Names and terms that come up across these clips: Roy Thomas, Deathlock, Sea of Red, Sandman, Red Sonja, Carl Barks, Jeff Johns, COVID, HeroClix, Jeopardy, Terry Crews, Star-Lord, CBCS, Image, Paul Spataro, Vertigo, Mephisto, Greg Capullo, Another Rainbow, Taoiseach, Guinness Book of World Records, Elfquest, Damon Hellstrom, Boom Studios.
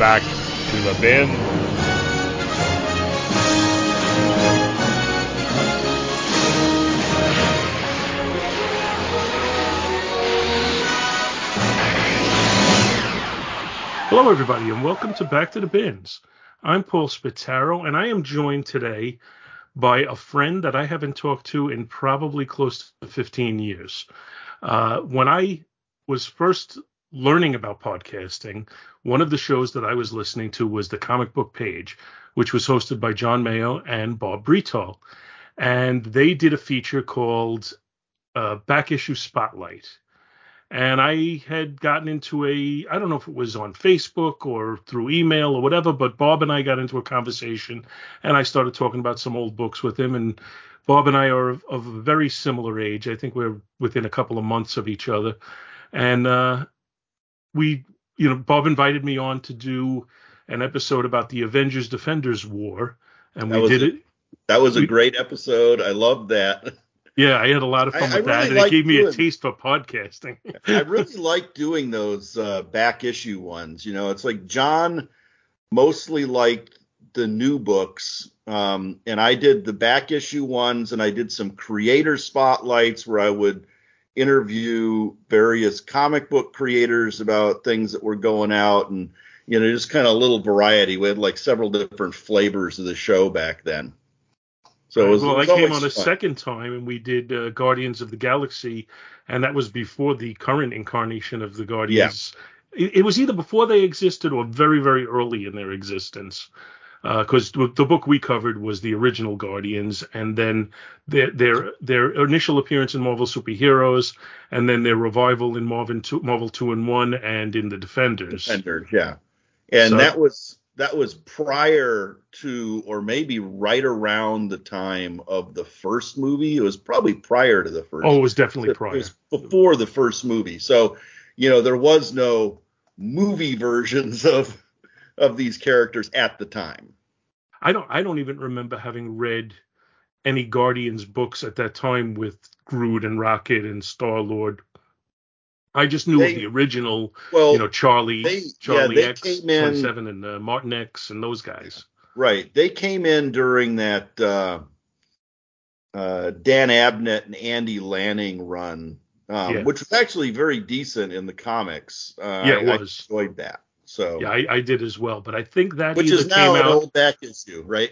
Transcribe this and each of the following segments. back to the bin. Hello, everybody, and welcome to Back to the Bins. I'm Paul Spataro, and I am joined today by a friend that I haven't talked to in probably close to 15 years. When I was first learning about podcasting, one of the shows that I was listening to was The Comic Book Page, which was hosted by John Mayo and Bob Bretall. And they did a feature called Back Issue Spotlight. And I had gotten into I don't know if it was on Facebook or through email or whatever, but Bob and I got into a conversation and I started talking about some old books with him. And Bob and I are of a very similar age. I think we're within a couple of months of each other. And Bob invited me on to do an episode about the Avengers Defenders War. And we did it. That was a great episode. I loved that. Yeah, I had a lot of fun with that, and it gave me a taste for podcasting. I really like doing those back issue ones. You know, it's like John mostly liked the new books, and I did the back issue ones, and I did some creator spotlights where I would interview various comic book creators about things that were going out, and, you know, just kind of a little variety. We had like several different flavors of the show back then. So I came on a second time, and we did Guardians of the Galaxy, and that was before the current incarnation of the Guardians. Yeah. It was either before they existed or very, very early in their existence, because the book we covered was the original Guardians, and then their initial appearance in Marvel Superheroes, and then their revival in Marvel 2 and 1, and in the Defenders. Yeah, and so, that was prior to, or maybe right around the time of the first movie. It was probably prior to the first. Oh, it was definitely prior. It was before the first movie. So, you know, there was no movie versions of these characters at the time. I don't even remember having read any Guardians books at that time with Groot and Rocket and Star-Lord. I just knew of the original, Charlie X, 27, and Martin X, and those guys. Right. They came in during that Dan Abnett and Andy Lanning run, which was actually very decent in the comics. It was. I enjoyed that. So yeah, I did as well. But I think that which is now an old back issue, right?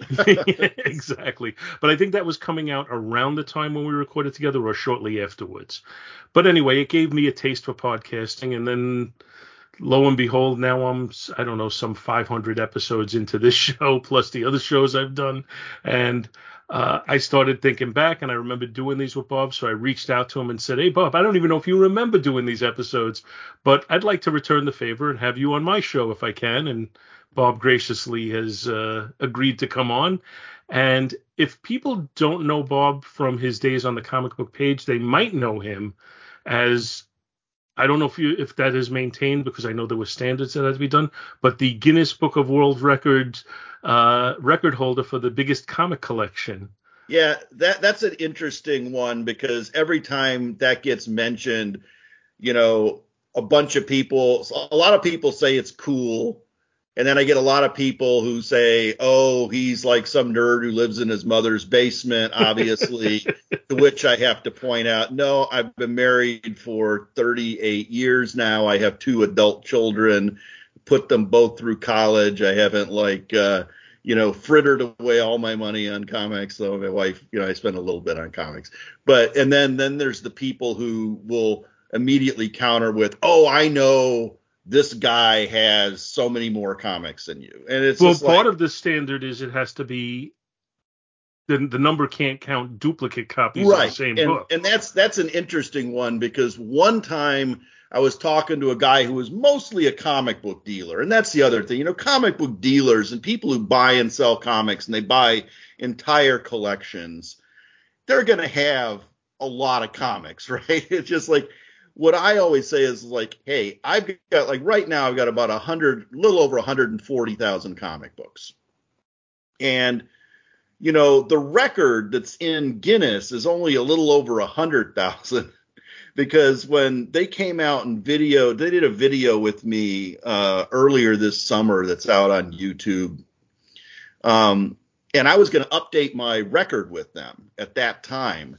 Exactly. But I think that was coming out around the time when we recorded together, or shortly afterwards. But anyway, it gave me a taste for podcasting, and then lo and behold, now I don't know, some 500 episodes into this show plus the other shows I've done, and I started thinking back, and I remember doing these with Bob, so I reached out to him and said, hey, Bob, I don't even know if you remember doing these episodes, but I'd like to return the favor and have you on my show if I can, and Bob graciously has agreed to come on. And if people don't know Bob from his days on the Comic Book Page, they might know him as, I don't know if that is maintained, because I know there were standards that had to be done, but the Guinness Book of World Records record holder for the biggest comic collection. Yeah, that's an interesting one, because every time that gets mentioned, you know, a lot of people say it's cool. And then I get a lot of people who say, oh, he's like some nerd who lives in his mother's basement, obviously, to which I have to point out, no, I've been married for 38 years now. I have 2 adult children, put them both through college. I haven't frittered away all my money on comics, though my wife, I spend a little bit on comics. But and then there's the people who will immediately counter with, oh, I know this guy has so many more comics than you. And it's part of the standard is it has to be the number can't count duplicate copies of the same book. And that's an interesting one, because one time I was talking to a guy who was mostly a comic book dealer. And that's the other thing, comic book dealers and people who buy and sell comics, and they buy entire collections, they're going to have a lot of comics, right? It's just like, what I always say is like, hey, I've got right now I've got about 140,000 comic books. And, the record that's in Guinness is only a little over 100,000. because when they came out and videoed, they did a video with me earlier this summer that's out on YouTube. And I was going to update my record with them at that time.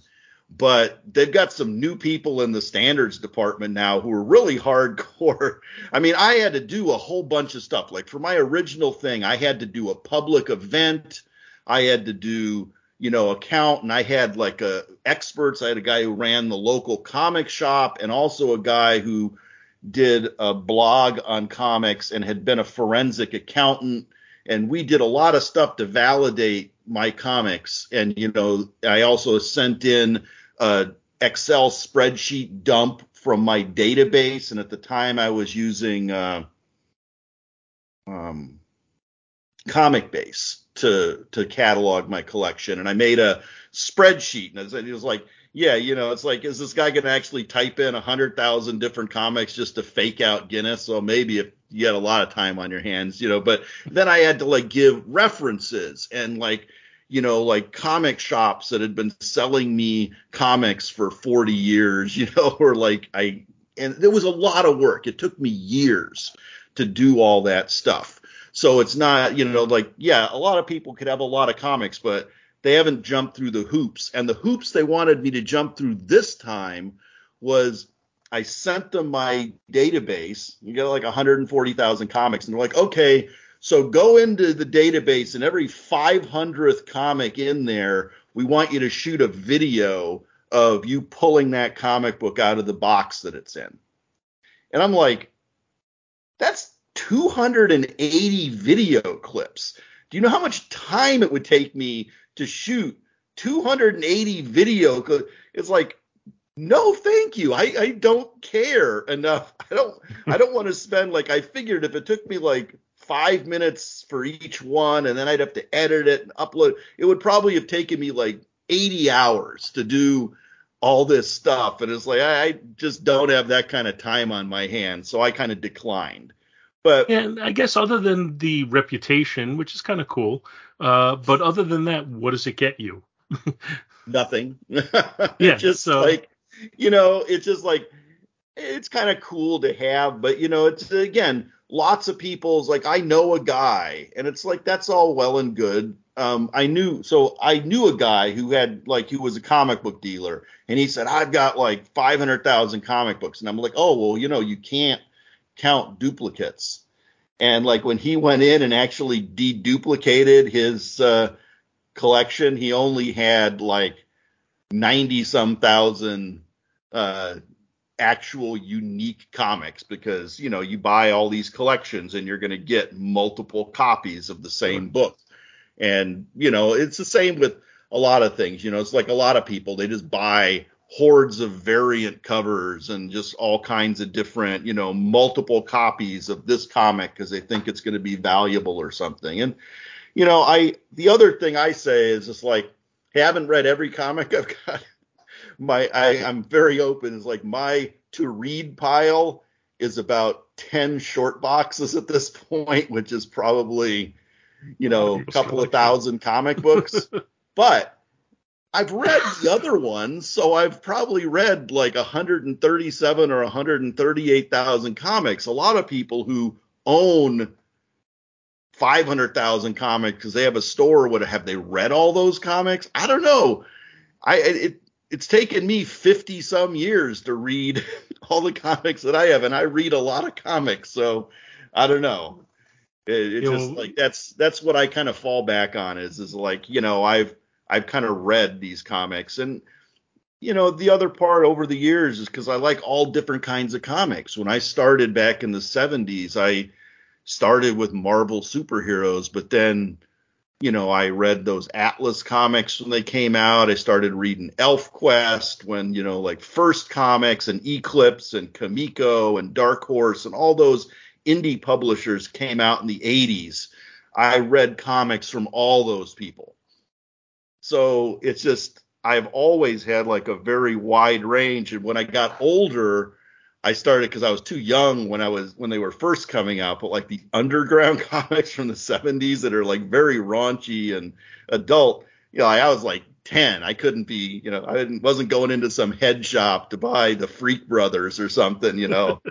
But they've got some new people in the standards department now who are really hardcore. I mean, I had to do a whole bunch of stuff. Like for my original thing, I had to do a public event. I had to do, you know, a count, and I had like experts. I had a guy who ran the local comic shop and also a guy who did a blog on comics and had been a forensic accountant. And we did a lot of stuff to validate my comics. And, you know, I also sent in an Excel spreadsheet dump from my database. And at the time I was using ComicBase to catalog my collection. And I made a spreadsheet. And it was like, yeah, you know, it's like, is this guy going to actually type in 100,000 different comics just to fake out Guinness? So maybe if you had a lot of time on your hands, you know, but then I had to like give references and like, you know, like comic shops that had been selling me comics for 40 years, you know, or like and there was a lot of work. It took me years to do all that stuff. So it's not, you know, like, yeah, a lot of people could have a lot of comics, but they haven't jumped through the hoops. And the hoops they wanted me to jump through this time was, I sent them my database. You got like 140,000 comics. And they're like, okay, so go into the database, and every 500th comic in there, we want you to shoot a video of you pulling that comic book out of the box that it's in. And I'm like, that's 280 video clips. Do you know how much time it would take me to shoot 280 video clips? It's like, no, thank you. I don't care enough. I don't want to spend, like, I figured if it took me like 5 minutes for each one and then I'd have to edit it and upload, it would probably have taken me like 80 hours to do all this stuff. And it's like, I just don't have that kind of time on my hands. So I kind of declined. But and I guess other than the reputation, which is kind of cool, but other than that, what does it get you? Nothing. Yeah. Just so. You know, it's just like, it's kind of cool to have, but, you know, it's, again, lots of people's like, I know a guy, and it's like, that's all well and good. I knew a guy who had, like, he was a comic book dealer, and he said, I've got like 500,000 comic books. And I'm like, oh, well, you know, you can't count duplicates. And like when he went in and actually deduplicated his collection, he only had like 90-some thousand actual unique comics, because, you know, you buy all these collections and you're going to get multiple copies of the same book. And, you know, it's the same with a lot of things. You know, it's like a lot of people, they just buy hordes of variant covers and just all kinds of different, you know, multiple copies of this comic because they think it's going to be valuable or something. And, you know, the other thing I say is it's like, hey, I haven't read every comic I've got. I'm very open. It's like my to-read pile is about 10 short boxes at this point, which is probably, you know, a couple of thousand comic books. But I've read the other ones, so I've probably read like 137 or 138,000 comics. A lot of people who own 500,000 comics because they have a store. Have they read all those comics? I don't know. It's taken me 50 some years to read all the comics that I have, and I read a lot of comics, so I don't know. It's just like that's what I kind of fall back on is like, you know, I've kind of read these comics. And, you know, the other part over the years is because I like all different kinds of comics. When I started back in the 70s, I started with Marvel superheroes, but then, you know, I read those Atlas comics when they came out. I started reading Elfquest when, you know, like First Comics and Eclipse and Kamiko and Dark Horse and all those indie publishers came out in the 80s. I read comics from all those people. So it's just, I've always had like a very wide range. And when I got older, I started, because I was too young when they were first coming out, but like the underground comics from the 70s that are like very raunchy and adult, you know, I was like 10. I couldn't be, you know, I wasn't going into some head shop to buy the Freak Brothers or something, you know,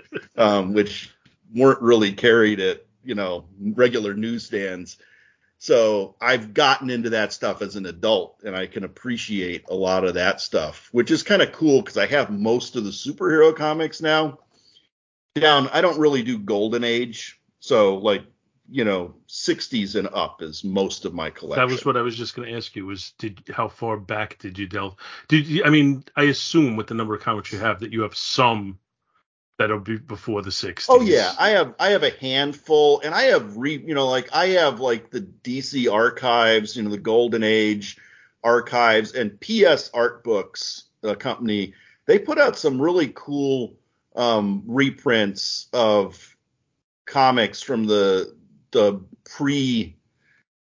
which weren't really carried at, you know, regular newsstands. So I've gotten into that stuff as an adult, and I can appreciate a lot of that stuff, which is kind of cool because I have most of the superhero comics now down. I don't really do Golden Age. So, like, you know, 60s and up is most of my collection. That was what I was just going to ask you, was how far back did you delve? I mean, I assume with the number of comics you have that you have some that'll be before the 60s. Oh yeah, I have a handful, and I have I have the DC archives, you know, the Golden Age archives, and PS Artbooks, the company, they put out some really cool reprints of comics from the pre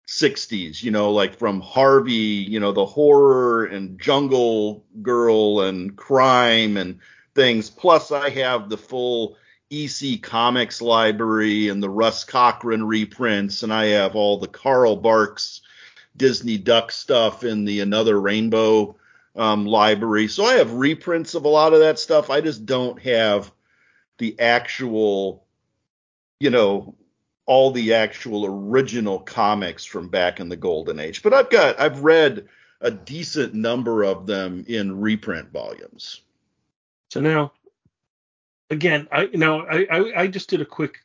60s, you know, like from Harvey, you know, the horror and Jungle Girl and Crime and things. Plus, I have the full EC Comics library and the Russ Cochran reprints, and I have all the Carl Barks Disney Duck stuff in the Another Rainbow library. So I have reprints of a lot of that stuff. I just don't have the actual, you know, all the actual original comics from back in the Golden Age. But I've read a decent number of them in reprint volumes. So now, again, I just did a quick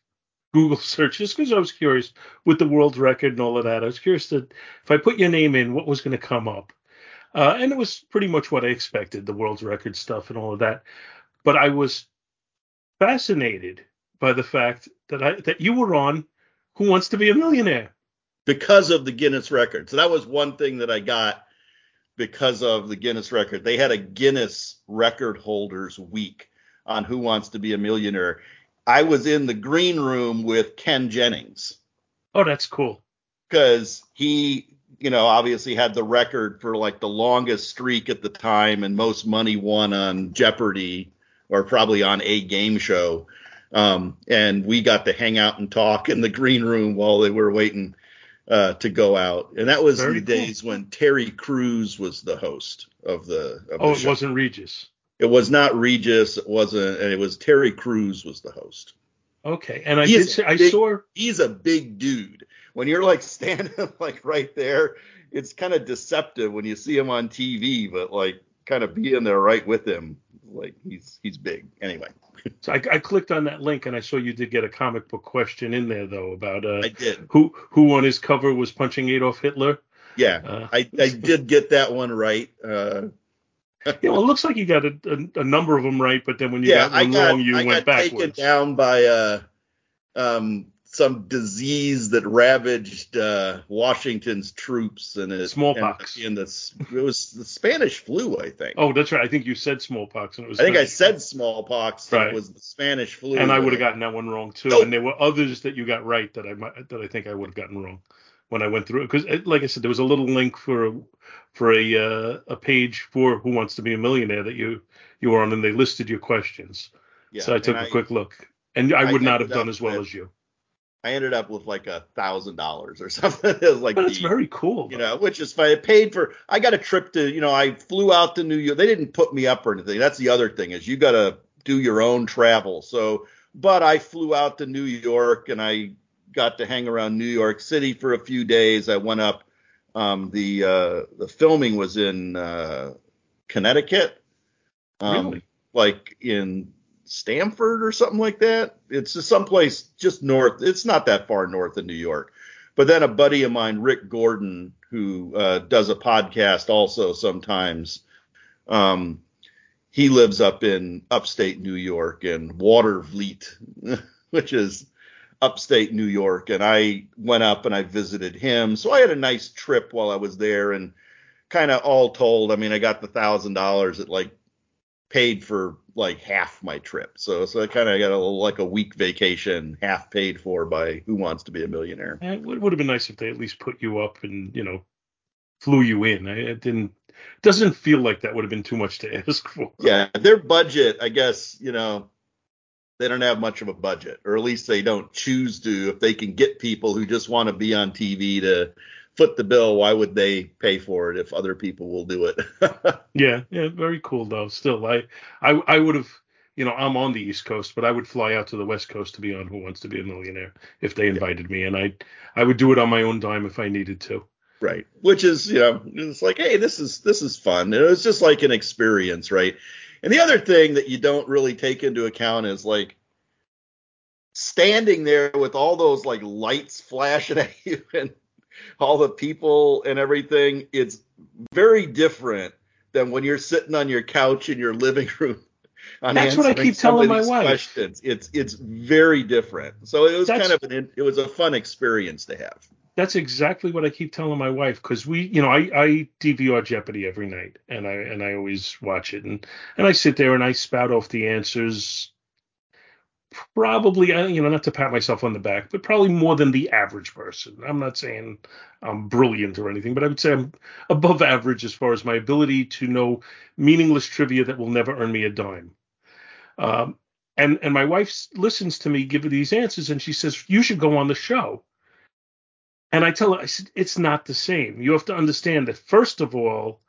Google search just because I was curious with the world record and all of that. I was curious that if I put your name in, what was going to come up. And it was pretty much what I expected, the world record stuff and all of that. But I was fascinated by the fact that that you were on Who Wants to Be a Millionaire? Because of the Guinness record. So that was one thing that I got. Because of the Guinness record, they had a Guinness record holders week on Who Wants to Be a Millionaire. I was in the green room with Ken Jennings. Oh, that's cool. Because he, you know, obviously had the record for like the longest streak at the time and most money won on Jeopardy or probably on a game show. And we got to hang out and talk in the green room while they were waiting to go out, and that was the days when Terry Crews was the host of the show. Oh, it wasn't Regis. It was not Regis. It wasn't, and it was Terry Crews was the host. Okay, and I saw. He's a big dude. When you're like standing like right there, it's kind of deceptive when you see him on TV, but like kind of being there right with him, like he's big. Anyway. So I clicked on that link, and I saw you did get a comic book question in there, though, about who on his cover was punching Adolf Hitler. Yeah, I did get that one right. You know, it looks like you got a number of them right, but then when you went backwards. I got taken down by some disease that ravaged Washington's troops, and smallpox. It was the Spanish flu, I think. Oh, that's right. I think you said smallpox, and it was. I think I said smallpox. Right. It was the Spanish flu, and I would have gotten that one wrong too. So, and there were others that you got right that I think I would have gotten wrong when I went through it, because, like I said, there was a little link for a page for Who Wants to Be a Millionaire that you were on, and they listed your questions. Yeah, so I took a quick look, and I would not have done as well as you. I ended up with like $1,000 or something. It was like, but it's very cool, you know, which is fine. I got a trip to, you know, I flew out to New York. They didn't put me up or anything. That's the other thing is you got to do your own travel. So, but I flew out to New York and I got to hang around New York City for a few days. I went up. The filming was in Connecticut, really? Like in Stamford or something like that. It's just someplace just north. It's not that far north of New York. But then a buddy of mine, Rick Gordon, who does a podcast also sometimes, he lives up in upstate New York in Watervliet, which is upstate New York. And I went up and I visited him. So I had a nice trip while I was there, and kind of all told, I mean, I got the $1,000 that like paid for like half my trip. So I kind of got a week vacation, half paid for by Who Wants to Be a Millionaire. It would have been nice if they at least put you up and, you know, flew you in. It doesn't feel like that would have been too much to ask for. Yeah. Their budget, I guess, you know, they don't have much of a budget, or at least they don't choose to, if they can get people who just want to be on TV to foot the bill, why would they pay for it if other people will do it? Yeah, very cool though. Still, I would have, you know, I'm on the East Coast, but I would fly out to the West Coast to be on Who Wants to Be a Millionaire if they invited me, and I would do it on my own dime if I needed to. Right, which is, you know, it's like, hey, this is fun. It was just like an experience, right? And the other thing that you don't really take into account is like standing there with all those like lights flashing at you and all the people and everything. It's very different than when you're sitting on your couch in your living room. That's what I keep telling my wife. Questions. It's very different. So it was it was a fun experience to have. That's exactly what I keep telling my wife, because we, you know, I DVR Jeopardy every night, and I always watch it, and I sit there and I spout off the answers. Probably, you know, not to pat myself on the back, but probably more than the average person. I'm not saying I'm brilliant or anything, but I would say I'm above average as far as my ability to know meaningless trivia that will never earn me a dime. And my wife listens to me give her these answers, and she says, "You should go on the show." And I tell her, I said, it's not the same. You have to understand that, first of all,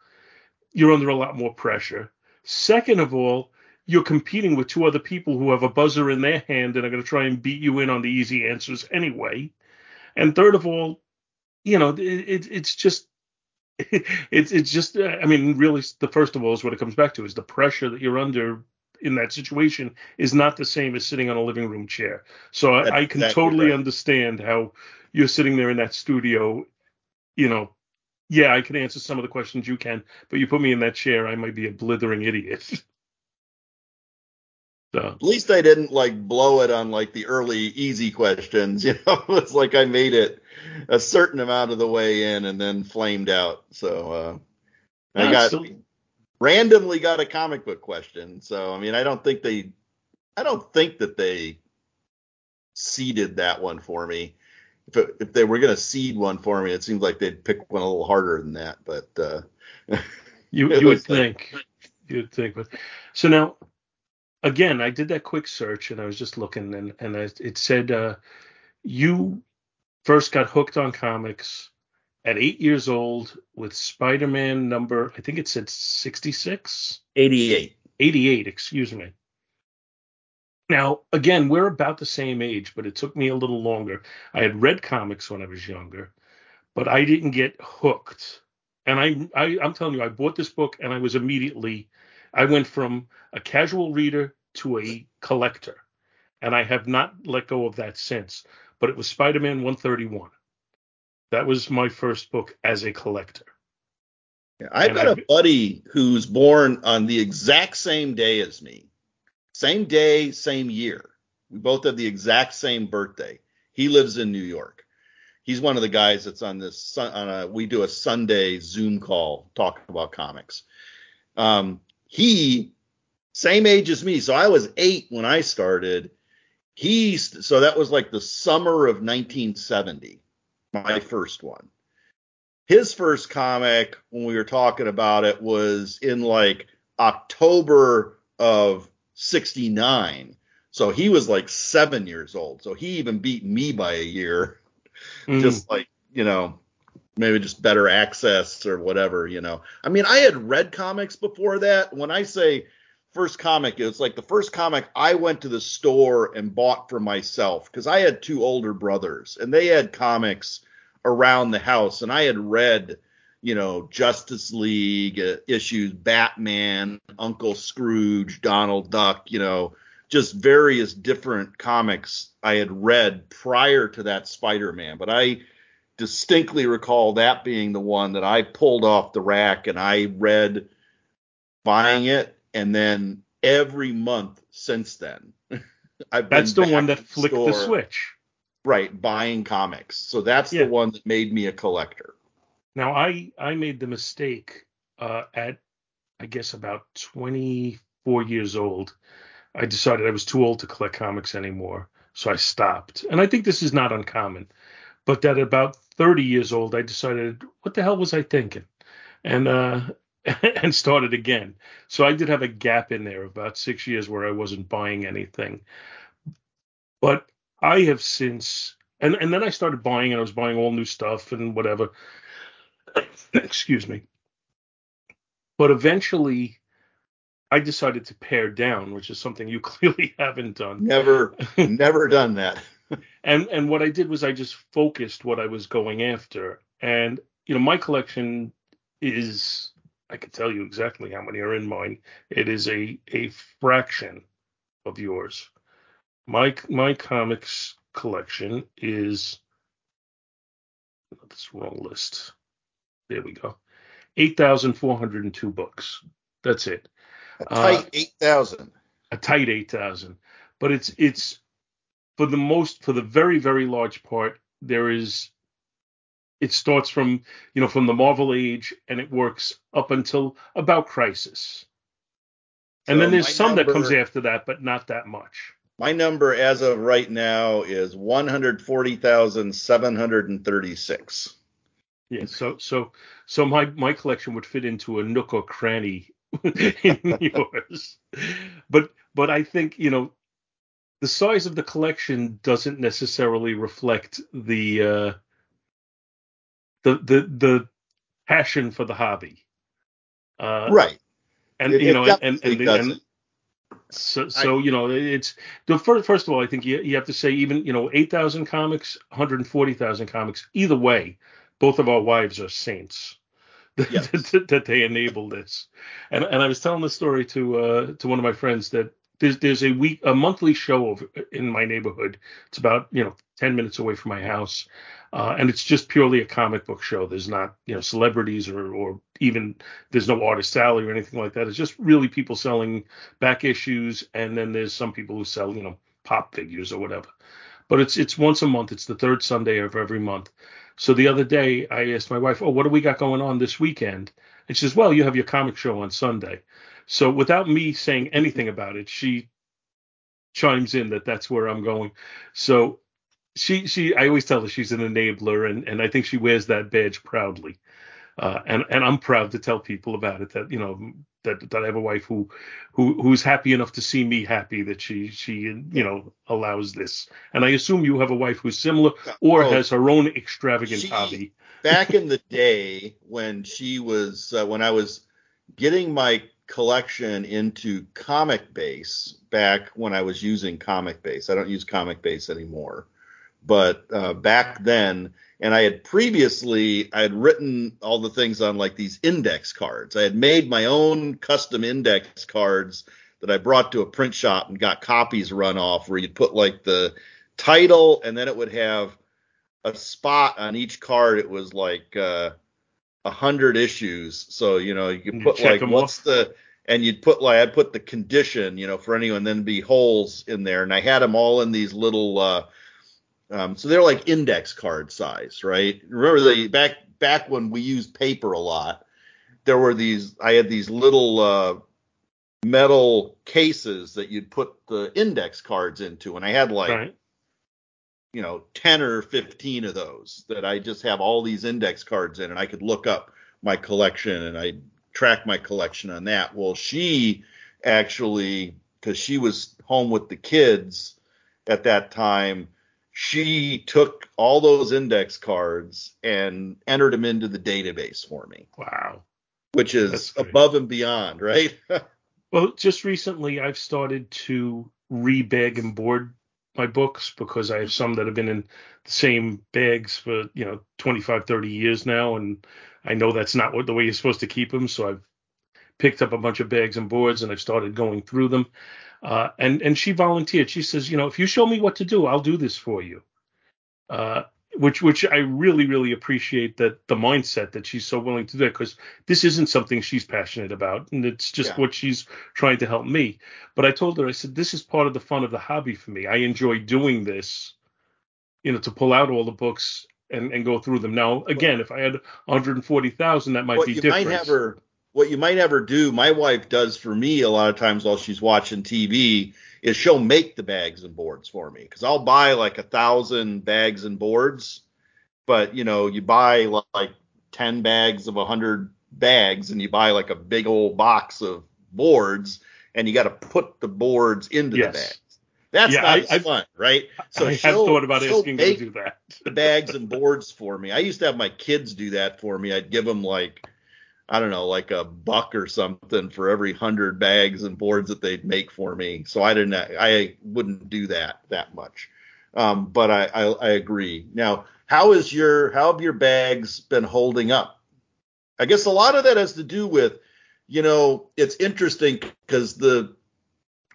you're under a lot more pressure. Second of all, you're competing with two other people who have a buzzer in their hand and are going to try and beat you in on the easy answers anyway. And third of all, you know, it's just, I mean, really, the first of all is what it comes back to, is the pressure that you're under in that situation is not the same as sitting on a living room chair. So I can totally understand how you're sitting there in that studio, you know, yeah, I can answer some of the questions you can, but you put me in that chair, I might be a blithering idiot. So. At least I didn't like blow it on like the early easy questions, you know. It's like I made it a certain amount of the way in and then flamed out. So randomly got a comic book question. So I mean, I don't think that they seeded that one for me. If they were going to seed one for me, it seems like they'd pick one a little harder than that. But you would think. But so now. Again, I did that quick search, and I was just looking, and it said you first got hooked on comics at 8 years old with Spider-Man number, I think it said 66? 88. 88, excuse me. Now, again, we're about the same age, but it took me a little longer. I had read comics when I was younger, but I didn't get hooked. And I'm telling you, I bought this book, and I was immediately... I went from a casual reader to a collector, and I have not let go of that since. But it was Spider-Man 131. That was my first book as a collector. Yeah, I've got a buddy who's born on the exact same day as me. Same day, same year. We both have the exact same birthday. He lives in New York. He's one of the guys that's on this. We do a Sunday Zoom call talking about comics. He, same age as me, so I was 8 when I started. So that was like the summer of 1970, my first one. His first comic, when we were talking about it, was in like October of 69. So he was like 7 years old. So he even beat me by a year. Just like, you know. Maybe just better access or whatever, you know. I mean, I had read comics before that. When I say first comic, it was like the first comic I went to the store and bought for myself, because I had two older brothers, and they had comics around the house, and I had read, you know, Justice League issues, Batman, Uncle Scrooge, Donald Duck, you know, just various different comics I had read prior to that Spider-Man. But I distinctly recall that being the one that I pulled off the rack, and I read, buying it, and then every month since then that's the one that flicked the switch, right, buying comics. So that's the one that made me a collector. Now I made the mistake at I guess about 24 years old. I decided I was too old to collect comics anymore, so I stopped. And I think this is not uncommon. But at about 30 years old, I decided, what the hell was I thinking? And started again. So I did have a gap in there of about 6 years where I wasn't buying anything. But I have since And then I started buying, and I was buying all new stuff and whatever. Excuse me. But eventually, I decided to pare down, which is something you clearly haven't done. Never done that. And what I did was I just focused what I was going after. And, you know, my collection is, I can tell you exactly how many are in mine. It is a fraction of yours. My comics collection is, that's the wrong list. There we go. 8,402 books. That's it. A tight 8,000. A tight 8,000. But it's for the very, very large part, it starts from, you know, from the Marvel age, and it works up until about Crisis. And so then there's some that comes after that, but not that much. My number as of right now is 140,736. Yeah, so my collection would fit into a nook or cranny in yours. But I think, you know, the size of the collection doesn't necessarily reflect the passion for the hobby. Right. And it, you know, and so you know, it's the first of all, I think you have to say, even, you know, 8,000 comics, 140,000 comics, either way, both of our wives are saints. Yes. that they enable this. And I was telling this story to one of my friends that there's a monthly show in my neighborhood. It's about, you know, 10 minutes away from my house. And it's just purely a comic book show. There's not, you know, celebrities or even there's no artist alley or anything like that. It's just really people selling back issues. And then there's some people who sell, you know, pop figures or whatever. But it's once a month. It's the third Sunday of every month. So the other day I asked my wife, what do we got going on this weekend? And she says, well, you have your comic show on Sunday. So without me saying anything about it, she chimes in that's where I'm going. So she I always tell her she's an enabler, and I think she wears that badge proudly. And I'm proud to tell people about it, that, you know, that I have a wife who's happy enough to see me happy that she you know, allows this. And I assume you have a wife who's similar or has her own extravagant hobby. Back in the day when she was when I was getting my collection into ComicBase, back when I was using ComicBase, I don't use ComicBase anymore, but back then. And I had written all the things on like these index cards. I had made my own custom index cards that I brought to a print shop and got copies run off, where you'd put like the title and then it would have a spot on each card. It was like 100 issues. So, you know, you could put like you'd put like, I'd put the condition, you know, for anyone, then be holes in there. And I had them all in these little, so they're like index card size, right? Remember back when we used paper a lot, there were these. I had these little metal cases that you'd put the index cards into, and I had like, you know, 10 or 15 of those that I just have all these index cards in, and I could look up my collection and I track my collection on that. Well, she actually, because she was home with the kids at that time, she took all those index cards and entered them into the database for me. Wow. Which is above and beyond, right? Well, just recently I've started to re-bag and board my books, because I have some that have been in the same bags for, you know, 25, 30 years now. And I know that's not the way you're supposed to keep them. So I've picked up a bunch of bags and boards, and I've started going through them. And she volunteered. She says, you know, if you show me what to do, I'll do this for you. Which I really, really appreciate, that the mindset that she's so willing to do, because this isn't something she's passionate about. And it's just what she's trying to help me. But I told her, I said, this is part of the fun of the hobby for me. I enjoy doing this, you know, to pull out all the books and go through them. Now, again, if I had 140,000, that might be different. What you might ever do, my wife does for me a lot of times while she's watching TV, is she'll make the bags and boards for me, because I'll buy like 1,000 bags and boards, but, you know, you buy like 10 bags of 100 bags, and you buy like a big old box of boards, and you got to put the boards into the bags. That's not as fun, right? So I have thought about asking you to do that. The bags and boards for me. I used to have my kids do that for me. I'd give them like, I don't know, like $1 or something for every 100 bags and boards that they'd make for me. So I wouldn't do that much. But I agree. Now, how have your bags been holding up? I guess a lot of that has to do with, you know, it's interesting because the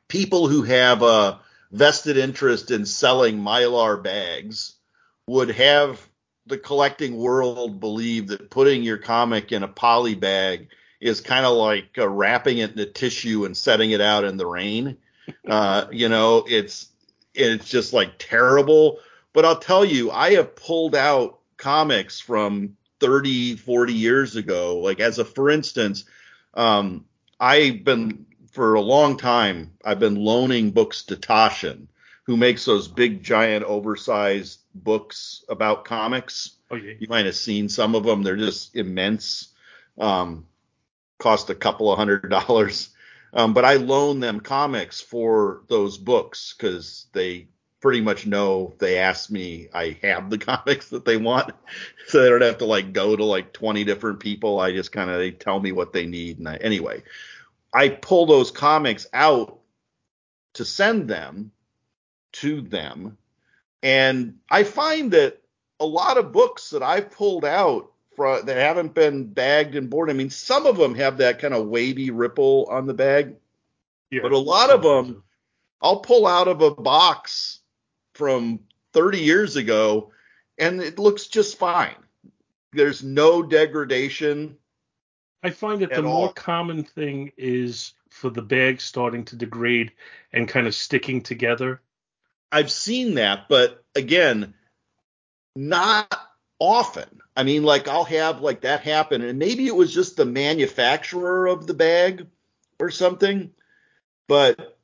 people who have a vested interest in selling Mylar bags would have the collecting world believe that putting your comic in a poly bag is kind of like wrapping it in a tissue and setting it out in the rain. You know, it's just like terrible. But I'll tell you, I have pulled out comics from 30, 40 years ago. Like for instance, I've been for a long time, I've been loaning books to Toshin, who makes those big, giant, oversized books about comics. Oh, yeah. You might have seen some of them. They're just immense. Cost $200. But I loan them comics for those books because they pretty much know if they ask me, I have the comics that they want. So they don't have to like go to like 20 different people. I just kind of, they tell me what they need. And anyway, I pull those comics out to send them to them. And I find that a lot of books that I pulled out that haven't been bagged and boarded, I mean, some of them have that kind of wavy ripple on the bag, yeah, but a lot of them I'll pull out of a box from 30 years ago and it looks just fine. There's no degradation. I find that the more common thing is for the bag starting to degrade and kind of sticking together. I've seen that, but again, not often. I mean, like I'll have like that happen, and maybe it was just the manufacturer of the bag or something, but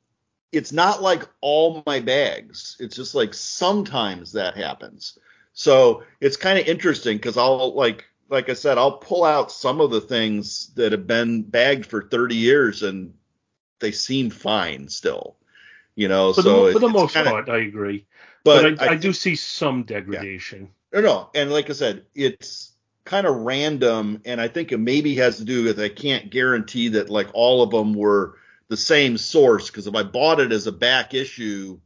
it's not like all my bags. It's just like sometimes that happens. So it's kind of interesting because I'll like I said, I'll pull out some of the things that have been bagged for 30 years and they seem fine still. You know, for the most part, I agree. But I do see some degradation. Yeah. No, and like I said, it's kind of random, and I think it maybe has to do with I can't guarantee that like all of them were the same source, because if I bought it as a back issue,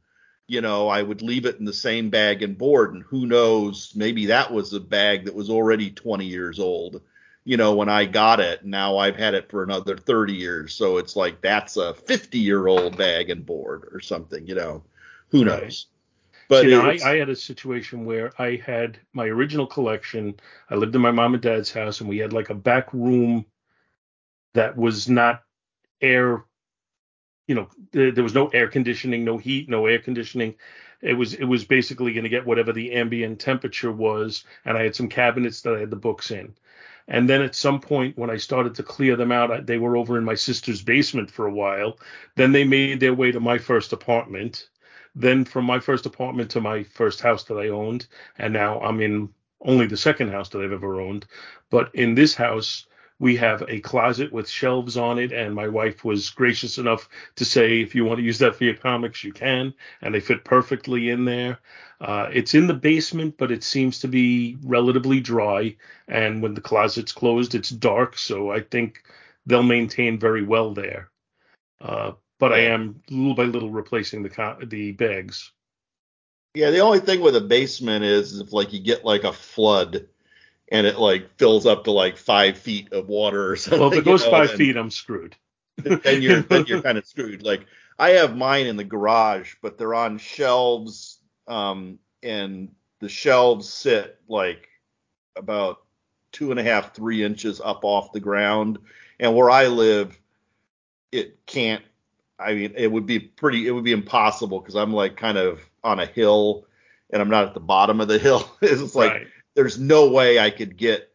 you know, I would leave it in the same bag and board, and who knows, maybe that was a bag that was already 20 years old, you know, when I got it. Now I've had it for another 30 years, so it's like that's a 50-year-old bag and board or something, you know, who knows. But you know, I had a situation where I had my original collection. I lived in my mom and dad's house, and we had like a back room that was not air. You know, there was no air conditioning, no heat, no air conditioning. It was basically going to get whatever the ambient temperature was. And I had some cabinets that I had the books in. And then at some point when I started to clear them out, they were over in my sister's basement for a while. Then they made their way to my first apartment. Then from my first apartment to my first house that I owned. And now I'm in only the second house that I've ever owned. But in this house, we have a closet with shelves on it, and my wife was gracious enough to say, if you want to use that for your comics, you can, and they fit perfectly in there. It's in the basement, but it seems to be relatively dry, and when the closet's closed, it's dark, so I think they'll maintain very well there. But I am, little by little, replacing the bags. Yeah, the only thing with a basement is if, like, you get, like, a flood, and it like fills up to like 5 feet of water or something. Well, if it goes 5 feet, I'm screwed. then you're kind of screwed. Like I have mine in the garage, but they're on shelves, and the shelves sit like about 2.5-3 inches up off the ground. And where I live, it can't. I mean, it would be impossible because I'm like kind of on a hill, and I'm not at the bottom of the hill. It's like. Right. There's no way I could get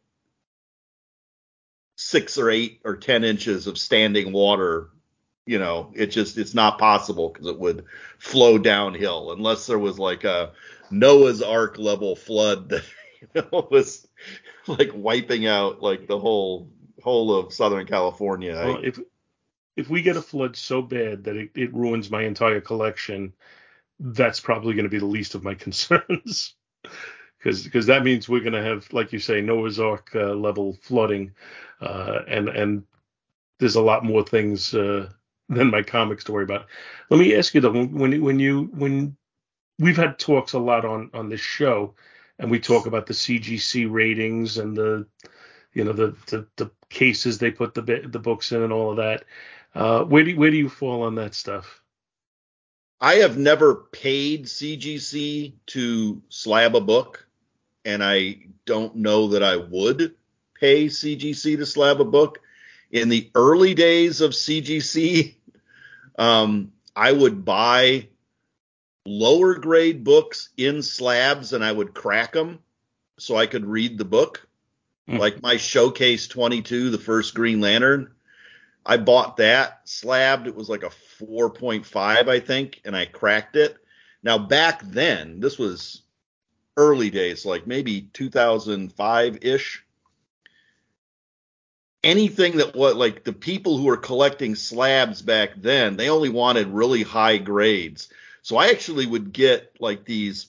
6 or 8 or 10 inches of standing water. You know, it's not possible because it would flow downhill unless there was like a Noah's Ark level flood that, you know, was like wiping out like the whole of Southern California. Well, if we get a flood so bad that it ruins my entire collection, that's probably going to be the least of my concerns, because that means we're going to have, like you say, Noah's Ark level flooding, and there's a lot more things than my comics to worry about. Let me ask you though, when we've had talks a lot on this show, and we talk about the CGC ratings and the cases they put the books in and all of that. Where do you fall on that stuff? I have never paid CGC to slab a book, and I don't know that I would pay CGC to slab a book. In the early days of CGC, I would buy lower grade books in slabs, and I would crack them so I could read the book. Like my Showcase 22, the first Green Lantern, I bought that slabbed. It was like a 4.5, I think, and I cracked it. Now, back then, this was early days, like maybe 2005-ish. Anything that was like the people who were collecting slabs back then, they only wanted really high grades. So I actually would get like these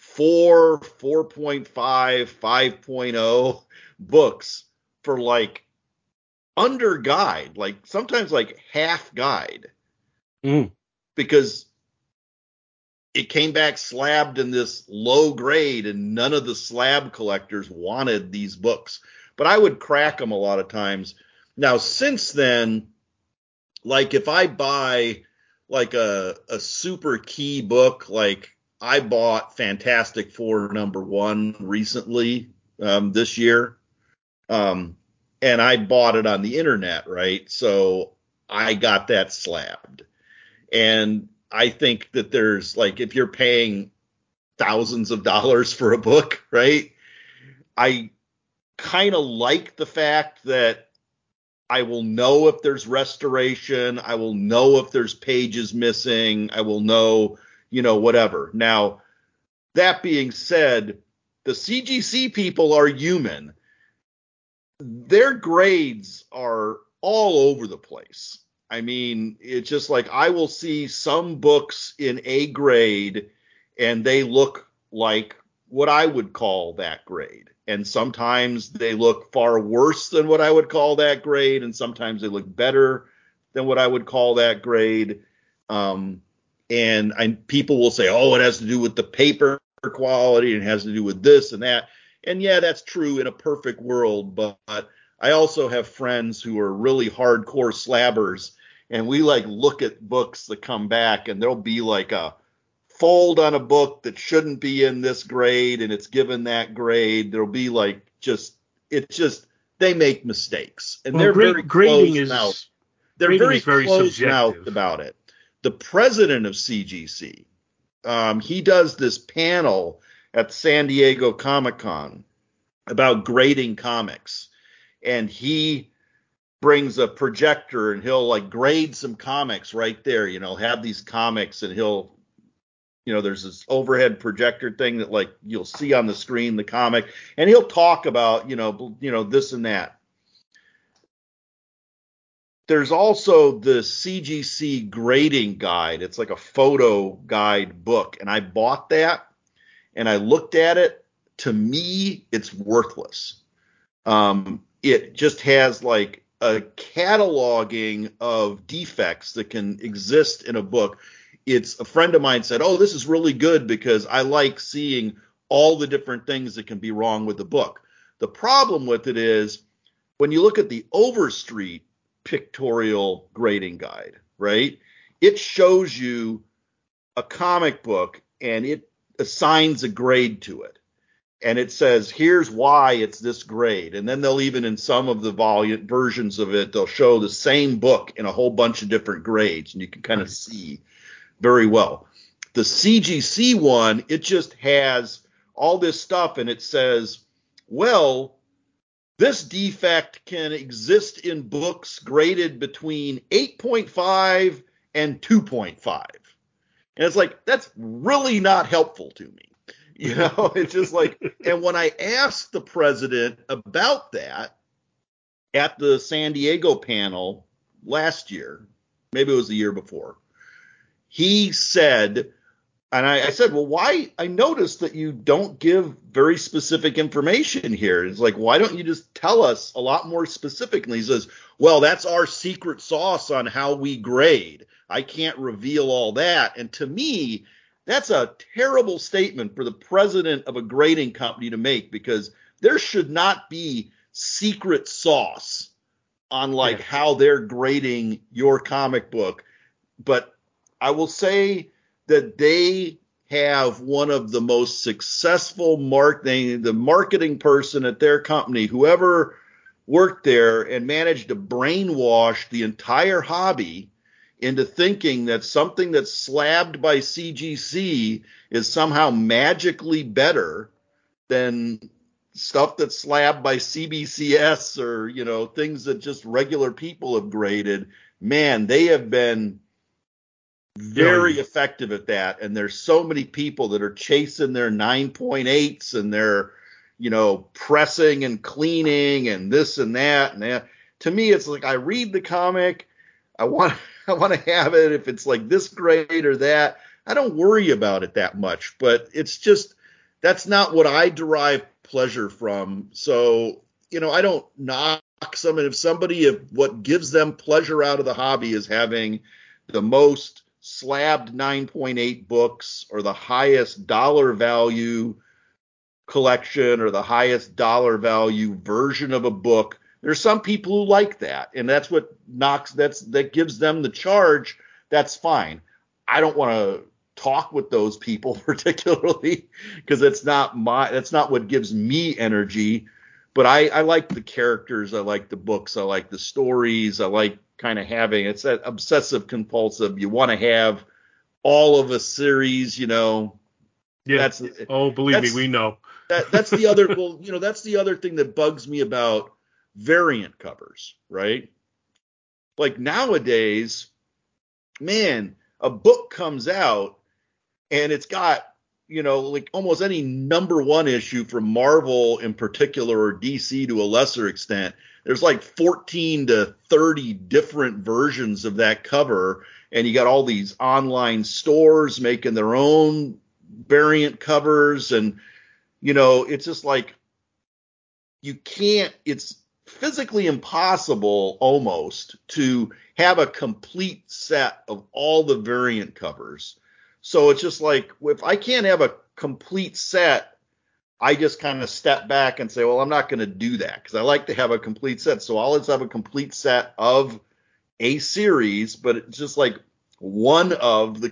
4, 4.5, 5.0 books for like under guide, like sometimes like half guide, because it came back slabbed in this low grade and none of the slab collectors wanted these books. But I would crack them a lot of times. Now, since then, like if I buy like a super key book, like I bought Fantastic Four #1 recently, this year, and I bought it on the internet, right? So I got that slabbed. And I think that there's, like, if you're paying thousands of dollars for a book, right, I kind of like the fact that I will know if there's restoration, I will know if there's pages missing, I will know... you know, whatever. Now, that being said, the CGC people are human. Their grades are all over the place. I mean, it's just like I will see some books in A grade and they look like what I would call that grade. And sometimes they look far worse than what I would call that grade. And sometimes they look better than what I would call that grade. And people will say, oh, it has to do with the paper quality and it has to do with this and that. And, yeah, that's true in a perfect world. But I also have friends who are really hardcore slabbers. And we, like, look at books that come back and there'll be, like, a fold on a book that shouldn't be in this grade and it's given that grade. There'll be, like, just – it's just – they make mistakes. And well, they're very closed-mouthed. They're very closed-mouthed about it. The president of CGC, he does this panel at San Diego Comic-Con about grading comics. And he brings a projector and he'll, like, grade some comics right there. You know, have these comics and he'll, you know, there's this overhead projector thing that, like, you'll see on the screen, the comic. And he'll talk about, you know, this and that. There's also the CGC grading guide. It's like a photo guide book. And I bought that and I looked at it. To me, it's worthless. It just has like a cataloging of defects that can exist in a book. It's a friend of mine said, oh, this is really good because I like seeing all the different things that can be wrong with the book. The problem with it is when you look at the Overstreet pictorial grading guide, right? It shows you a comic book and it assigns a grade to it. And it says, here's why it's this grade. And then they'll even in some of the volume versions of it, they'll show the same book in a whole bunch of different grades. And you can kind of see very well. The CGC one, it just has all this stuff and it says, well, this defect can exist in books graded between 8.5 and 2.5. And it's like, that's really not helpful to me. You know, it's just like, and when I asked the president about that at the San Diego panel last year, maybe it was the year before, he said, and I said, well, why? I noticed that you don't give very specific information here. It's like, why don't you just tell us a lot more specifically? He says, well, that's our secret sauce on how we grade. I can't reveal all that. And to me, that's a terrible statement for the president of a grading company to make, because there should not be secret sauce on how they're grading your comic book. But I will say that they have one of the most successful the marketing person at their company, whoever worked there and managed to brainwash the entire hobby into thinking that something that's slabbed by CGC is somehow magically better than stuff that's slabbed by CBCS or, things that just regular people have graded. Man, they have been very effective at that. And there's so many people that are chasing their 9.8s and they're, pressing and cleaning and this and that. And that. To me, it's like, I read the comic. I want to have it if it's like this grade or that. I don't worry about it that much, but it's just, that's not what I derive pleasure from. So, I don't knock someone. If what gives them pleasure out of the hobby is having the most slabbed 9.8 books or the highest dollar value collection or the highest dollar value version of a book, there's some people who like that, and that's what that gives them the charge. That's fine. I don't want to talk with those people particularly, because that's not what gives me energy. But I like the characters, I like the books, I like the stories, I like kind of having, it's that obsessive compulsive. You want to have all of a series, Yeah. Believe me, we know. That's the other. Well, that's the other thing that bugs me about variant covers, right? Like nowadays, man, a book comes out and it's got, like almost any number one issue from Marvel in particular, or DC to a lesser extent. There's like 14 to 30 different versions of that cover. And you got all these online stores making their own variant covers. And, it's just like, it's physically impossible almost to have a complete set of all the variant covers. So it's just like, if I can't have a complete set, I just kind of step back and say, well, I'm not going to do that because I like to have a complete set. So I'll just have a complete set of a series, but it's just like one of the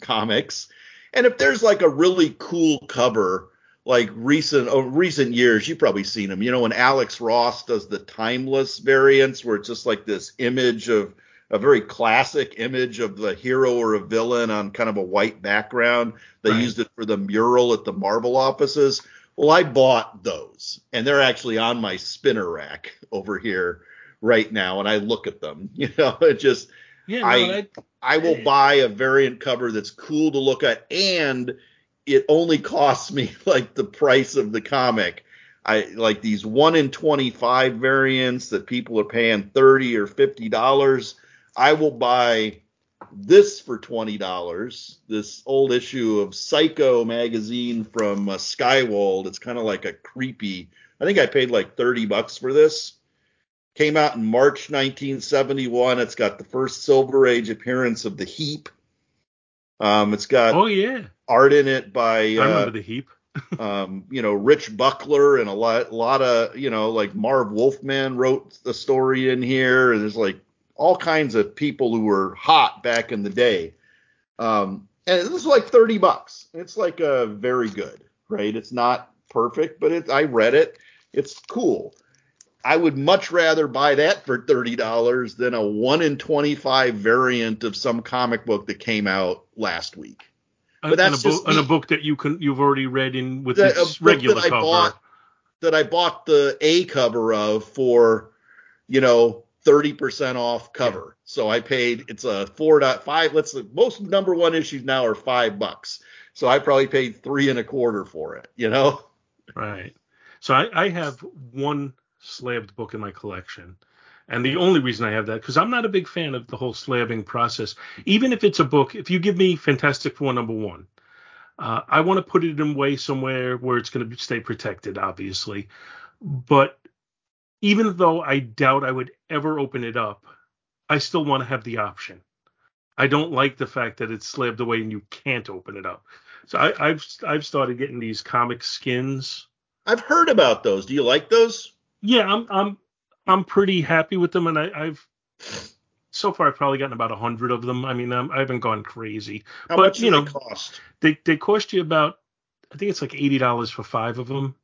comics. And if there's like a really cool cover, like recent years, you've probably seen them, when Alex Ross does the timeless variants, where it's just like this image of a very classic image of the hero or a villain on kind of a white background. They used it for the mural at the Marvel offices. Well, I bought those, and they're actually on my spinner rack over here right now. And I look at them, it just, I will buy a variant cover that's cool to look at, and it only costs me like the price of the comic. I like these 1 in 25 variants that people are paying $30 or $50. I will buy this for $20, this old issue of Psycho magazine from Skywold. It's kind of like a creepy, I think I paid like $30 for this. Came out in March 1971. It's got the first Silver Age appearance of the Heap. It's got art in it by I remember the Heap. Rich Buckler and a lot of like Marv Wolfman wrote the story in here, and there's like all kinds of people who were hot back in the day. And it was like $30. It's like a very good, right? It's not perfect, but I read it. It's cool. I would much rather buy that for $30 than a 1 in 25 variant of some comic book that came out last week. But that's a book that you've already read in with its regular cover. That I bought the A cover of for, 30% off cover. Yeah. So I paid, it's a 4.5. Most number one issues now are $5. So I probably paid $3.25 for it, Right. So I have one slabbed book in my collection, And the only reason I have that, because I'm not a big fan of the whole slabbing process. Even if it's a book, if you give me Fantastic Four number one, I want to put it in a way somewhere where it's going to stay protected, obviously. But even though I doubt I would ever open it up, I still want to have the option. I don't like the fact that it's slabbed away and you can't open it up. So I've started getting these comic skins. I've heard about those. Do you like those? Yeah, I'm pretty happy with them, and I've so far I've probably gotten about 100 of them. I mean, I haven't gone crazy. How much do they cost? They cost you about, I think it's like $80 for five of them,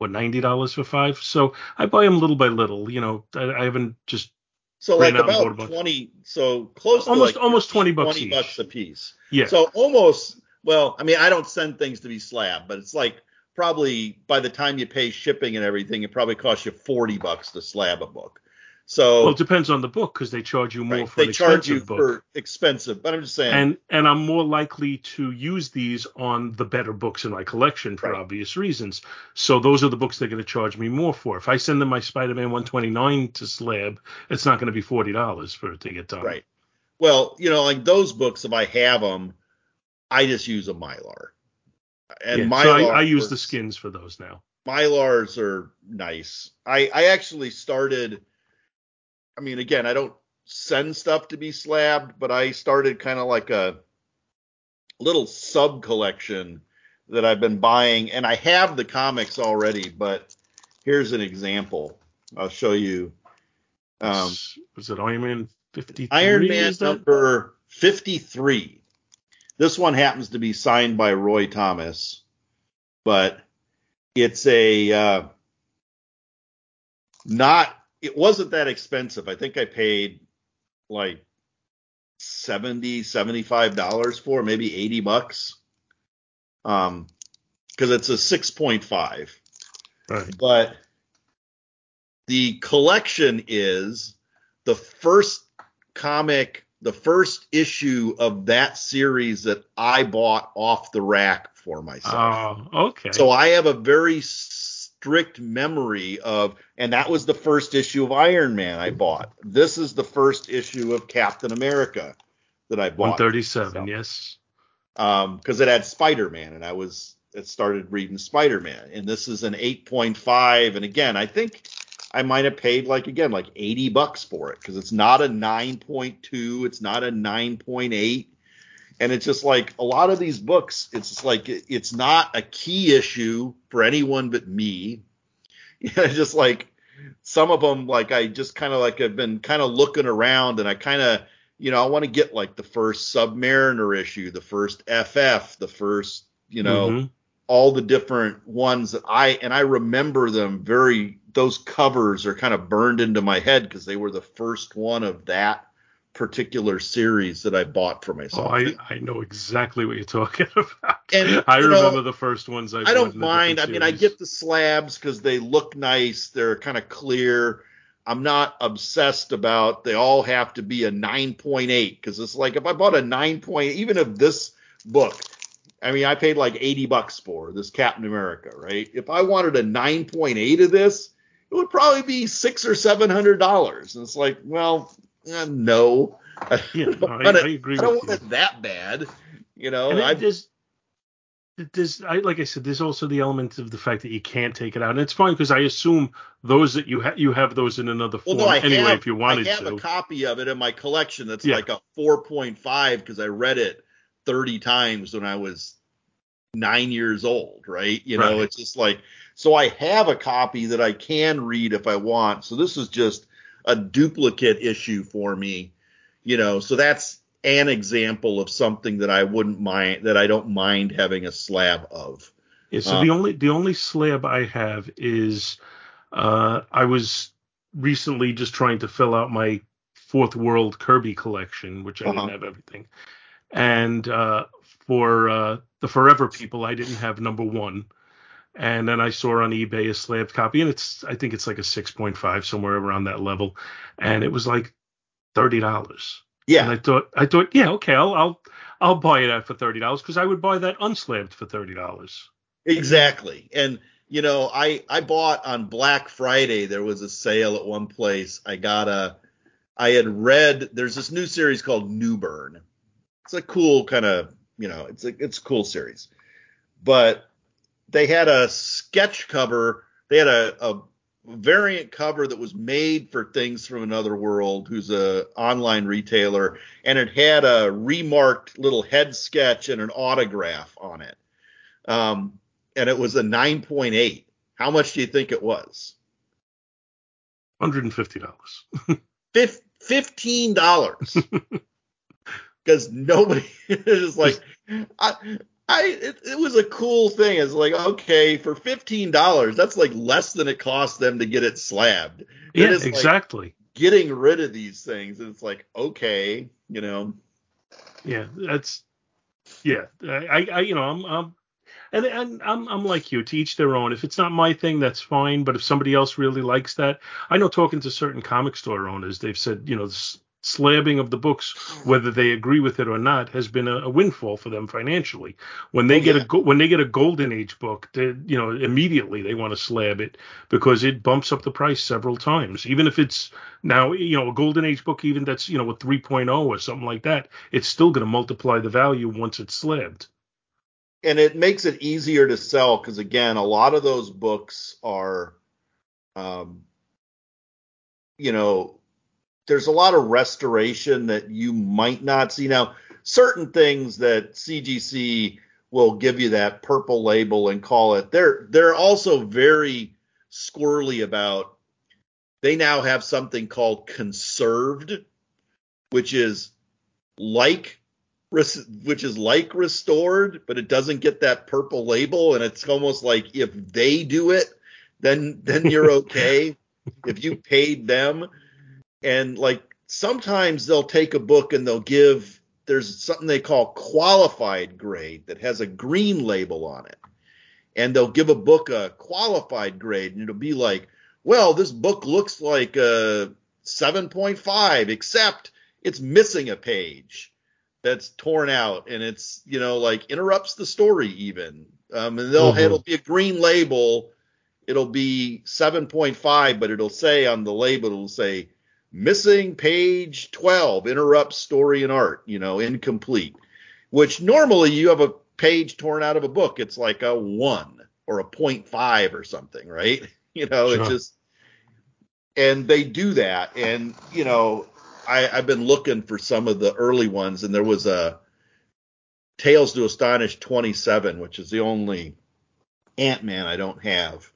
or $90 for five. So I buy them little by little. You know, I haven't just. So like about 20, so close almost, to like almost $20 each. $20 a piece. Yeah. So almost, well, I mean, I don't send things to be slabbed, but it's like probably by the time you pay shipping and everything, it probably costs you $40 to slab a book. So well, it depends on the book because they charge you more for an expensive book. They charge you for expensive, but I'm just saying. And I'm more likely to use these on the better books in my collection for obvious reasons. So those are the books they're going to charge me more for. If I send them my Spider-Man 129 to slab, it's not going to be $40 for it to get done. Right. Well, you know, like those books, if I have them, I just use a Mylar. And yeah, Mylar so I use the skins for those now. Mylars are nice. I actually started... I mean, again, I don't send stuff to be slabbed, but I started kind of like a little sub collection that I've been buying, and I have the comics already, but here's an example. I'll show you. Was it Iron Man 53? Iron Man number 53. This one happens to be signed by Roy Thomas, but it's a not... It wasn't that expensive. I think I paid like $70, $75 for it, maybe $80. Because it's a 6.5. Right. But the collection is the first comic, the first issue of that series that I bought off the rack for myself. Oh, okay. So I have a very strict memory of, and that was the first issue of Iron Man I bought. This is the first issue of Captain America that I bought. 137, yes. Because it had Spider-Man, and it started reading Spider-Man, and this is an 8.5. And again, I think I might have paid like $80 for it because it's not a 9.2, it's not a 9.8. And it's just like a lot of these books, it's just like it's not a key issue for anyone but me. Just like some of them, like I just kind of like I've been kind of looking around and I kind of, you know, I want to get like the first Submariner issue, the first FF, the first, you know, all the different ones that I remember them very. Those covers are kind of burned into my head because they were the first one of that particular series that I bought for myself. Oh, I know exactly what you're talking about. And, I remember the first ones I bought. I don't mind. I mean, I get the slabs because they look nice. They're kind of clear. I'm not obsessed about they all have to be a 9.8 because it's like if I bought a 9.8, even if this book, I mean, I paid like $80 for this Captain America, right? If I wanted a 9.8 of this, it would probably be $600 or $700. And it's like, well... No, yeah, I agree. I don't want it that bad, you know. And like I said, there's also the element of the fact that you can't take it out, and it's fine because I assume those that you have those in another form if you wanted to. I have a copy of it in my collection that's like a 4.5 because I read it 30 times when I was 9 years old, right? You know, it's just like so I have a copy that I can read if I want. So this is just a duplicate issue for me, you know, so that's an example of something that I wouldn't mind, that I don't mind having a slab of. Yeah, so the only slab I have is I was recently just trying to fill out my Fourth World Kirby collection, which I didn't have everything. And for the Forever People, I didn't have number one. And then I saw on eBay a slabbed copy, and I think it's like a 6.5, somewhere around that level, and it was like $30. Yeah. And I thought, yeah, okay, I'll buy it out for $30 because I would buy that unslabbed for $30. Exactly, and you know, I bought on Black Friday. There was a sale at one place. I had read there's this new series called New Burn. It's a cool kind of, you know, it's a cool series. But they had a sketch cover. They had a variant cover that was made for Things from Another World, who's a online retailer, and it had a remarked little head sketch and an autograph on it. And it was a 9.8. How much do you think it was? $150. $15. Because nobody is like, it was a cool thing. It's like, okay, for $15, that's like less than it cost them to get it slabbed. Yeah, it exactly. Like getting rid of these things, and it's like, okay, you know. Yeah, I'm like you, to each their own. If it's not my thing, that's fine. But if somebody else really likes that, I know talking to certain comic store owners, they've said, you know, slabbing of the books, whether they agree with it or not, has been a windfall for them financially. When they get a Golden Age book, you know, immediately they want to slab it because it bumps up the price several times. Even if it's now, you know, a Golden Age book, even that's, you know, a 3.0 or something like that, it's still going to multiply the value once it's slabbed. And it makes it easier to sell because, again, a lot of those books are, you know, there's a lot of restoration that you might not see. Now, certain things that CGC will give you that purple label and call it. They're also very squirrely about, they now have something called conserved, which is like restored, but it doesn't get that purple label. And it's almost like if they do it, then you're okay. If you paid them. And like sometimes they'll take a book and they'll give, there's something they call qualified grade that has a green label on it. And they'll give a book a qualified grade, and it'll be like, well, this book looks like a 7.5, except it's missing a page that's torn out, and it's, you know, like interrupts the story even. And it'll be a green label. It'll be 7.5, but it'll say on the label, it'll say, missing page 12, interrupts story and art, you know, incomplete, which normally you have a page torn out of a book. It's like a 1 or a 0.5 or something, right? You know, sure. It's just, and they do that. And, you know, I've been looking for some of the early ones, and there was a Tales to Astonish 27, which is the only Ant-Man I don't have,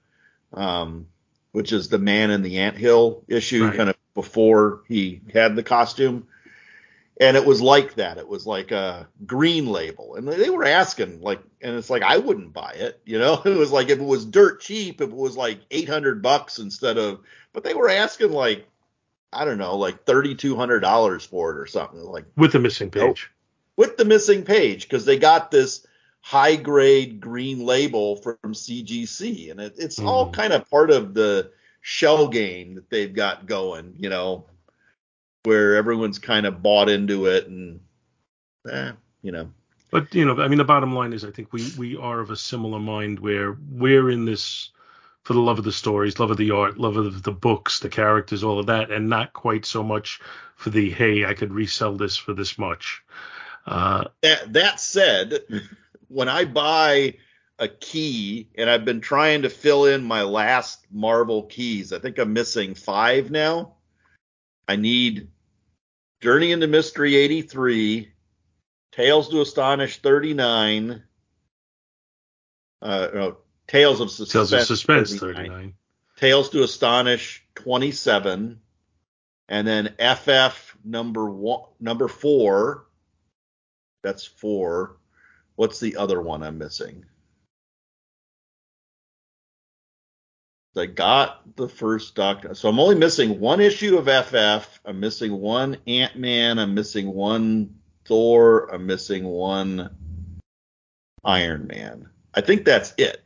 which is the Man in the Anthill issue, right, kind of before he had the costume. And it was like that. It was like a green label. And they were asking, like, and it's like, I wouldn't buy it. You know, it was like, if it was dirt cheap, if it was like $800 instead of, but they were asking like, I don't know, like $3,200 for it or something, like with the missing page, because they got this high grade green label from CGC. And it's all kind of part of the shell game that they've got going, you know, where everyone's kind of bought into it, and you know. But, you know, I mean, the bottom line is, I think we are of a similar mind where we're in this for the love of the stories, love of the art, love of the books, the characters, all of that, and not quite so much for the, hey, I could resell this for this much. That said, when I buy a key, and I've been trying to fill in my last Marvel keys. I think I'm missing 5 now. I need Journey into Mystery 83, Tales to Astonish 39, Tales of Suspense 39, Tales to Astonish 27, and then FF number 4. That's 4. What's the other one I'm missing? I got the first Doctor. So I'm only missing 1 issue of FF. I'm missing 1 Ant-Man. I'm missing 1 Thor. I'm missing 1 Iron Man. I think that's it.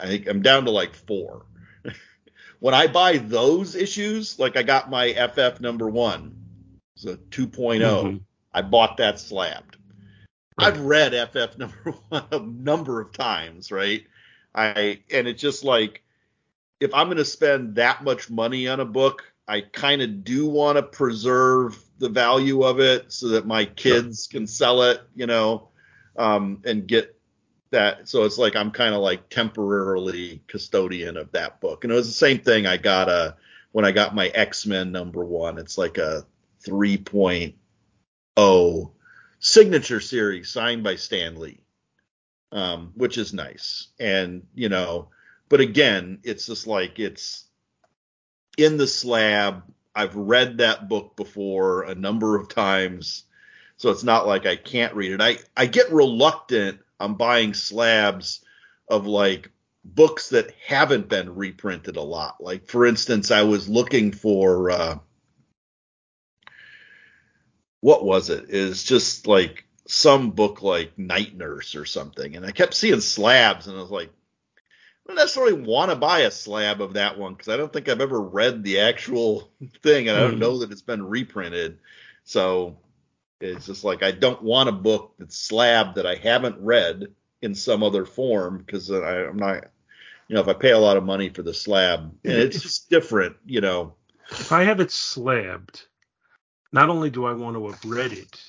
I think I'm down to like 4. When I buy those issues, like I got my FF number 1. It's a 2.0. Mm-hmm. I bought that slabbed. Right. I've read FF number 1 a number of times, right? And it's just like, if I'm going to spend that much money on a book, I kind of do want to preserve the value of it so that my kids can sell it, you know, and get that. So it's like, I'm kind of like temporarily custodian of that book. And it was the same thing. I got when I got my X-Men #1, it's like a 3.0 signature series signed by Stan Lee, which is nice. And, you know, but again, it's just like, it's in the slab. I've read that book before a number of times, so it's not like I can't read it. I get reluctant on buying slabs of like books that haven't been reprinted a lot. Like, for instance, I was looking for what was it? It's just like some book like Night Nurse or something, and I kept seeing slabs, and I was like, I don't necessarily want to buy a slab of that one because I don't think I've ever read the actual thing, and I don't know that it's been reprinted. So it's just like, I don't want a book that's slab that I haven't read in some other form, because I'm not, you know, if I pay a lot of money for the slab, and it's just different, you know. If I have it slabbed, not only do I want to have read it,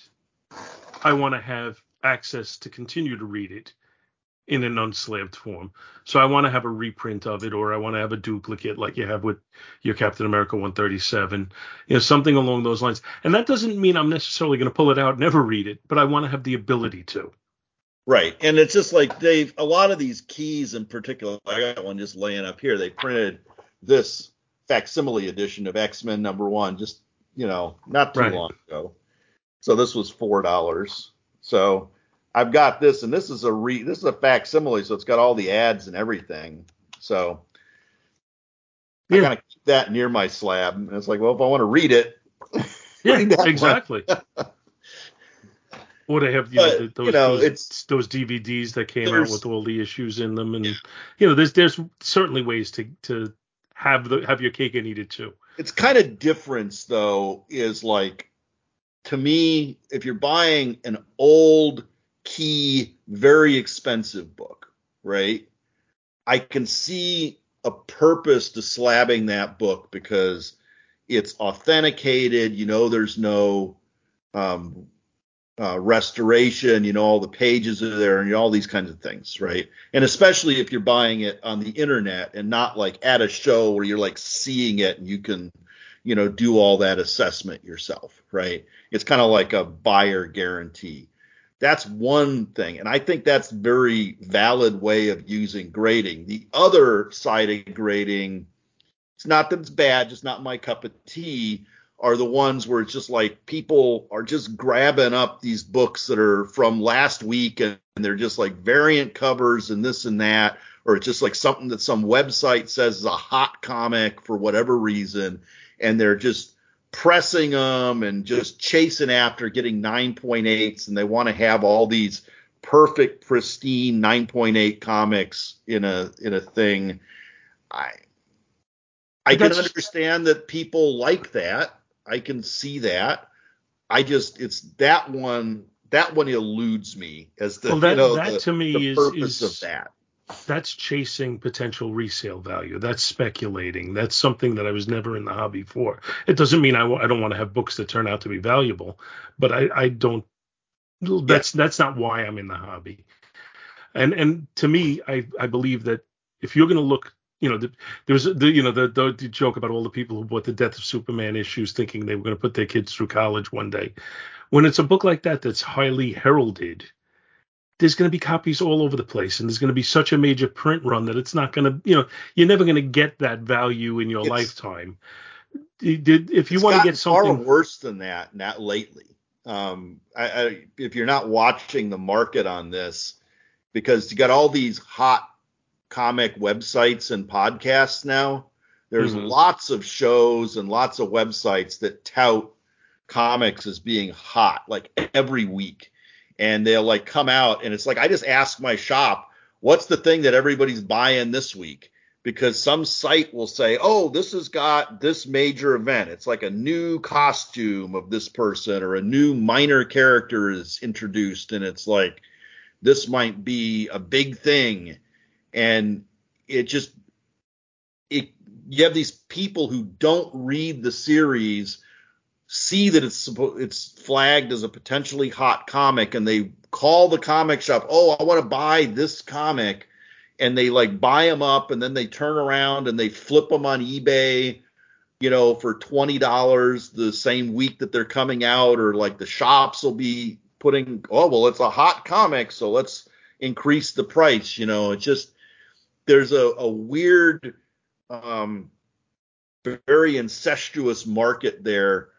I want to have access to continue to read it in an unslabbed form. So I want to have a reprint of it, or I want to have a duplicate like you have with your Captain America 137, you know, something along those lines. And that doesn't mean I'm necessarily going to pull it out, never read it, but I want to have the ability to. Right. And it's just like they've, a lot of these keys in particular, I got one just laying up here. They printed this facsimile edition of X-Men #1, just, you know, not too long ago. So this was $4. So I've got this, and this is a facsimile, so it's got all the ads and everything. So I kind of keep that near my slab, and it's like, well, if I want to read it, yeah, read exactly. Or to have those DVDs that came out with all the issues in them, and you know, there's certainly ways to have your cake and eat it too. It's kind of difference though, is like, to me, if you're buying an old key, very expensive book, right? I can see a purpose to slabbing that book because it's authenticated. You know, there's no restoration. You know, all the pages are there, and you know, all these kinds of things, right? And especially if you're buying it on the internet and not like at a show where you're like seeing it and you can, you know, do all that assessment yourself, right? It's kind of like a buyer guarantee. That's one thing, and I think that's a very valid way of using grading. The other side of grading, it's not that it's bad, just not my cup of tea, are the ones where it's just like people are just grabbing up these books that are from last week, and they're just like variant covers and this and that, or it's just like something that some website says is a hot comic for whatever reason, and they're just pressing them and just chasing after getting 9.8s, and they want to have all these perfect pristine 9.8 comics in a thing. I can understand that people like that. I can see that. It's that one eludes me as the, well, that, you know, that the, to me the is, purpose is, of that. That's chasing potential resale value. That's speculating. That's something that I was never in the hobby for. It doesn't mean I don't want to have books that turn out to be valuable, but I don't. That's not why I'm in the hobby. And to me, I believe that if you're going to look, you know, the joke about all the people who bought the Death of Superman issues thinking they were going to put their kids through college one day. When it's a book like that that's highly heralded, there's going to be copies all over the place, and there's going to be such a major print run that it's not going to, you know, you're never going to get that value in your lifetime. If you want to get something far worse than that, not lately. If you're not watching the market on this, because you got all these hot comic websites and podcasts now, there's lots of shows and lots of websites that tout comics as being hot, like every week. And they'll like come out, and it's like, I just ask my shop, what's the thing that everybody's buying this week? Because some site will say, oh, this has got this major event. It's like a new costume of this person, or a new minor character is introduced, and it's like, this might be a big thing. And it just, you have these people who don't read the series, see that it's flagged as a potentially hot comic, and they call the comic shop, oh, I want to buy this comic. And they like buy them up, and then they turn around and they flip them on eBay, you know, for $20 the same week that they're coming out, or like the shops will be putting, oh, well, it's a hot comic, so let's increase the price. You know, it's just, there's a weird, very incestuous market there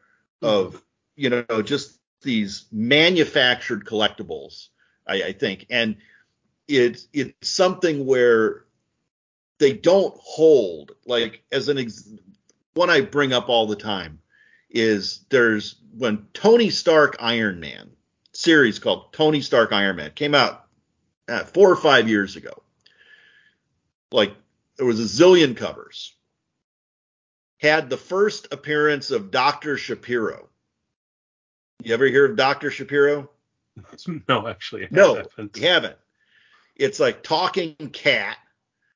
of, you know, just these manufactured collectibles, I think. And it's something where they don't hold, like, as one I bring up all the time is there's when Tony Stark Iron Man series called Tony Stark Iron Man came out 4 or 5 years ago. Like, there was a zillion covers. Had the first appearance of Dr. Shapiro. You ever hear of Dr. Shapiro? No, actually. No, you haven't. It's like talking cat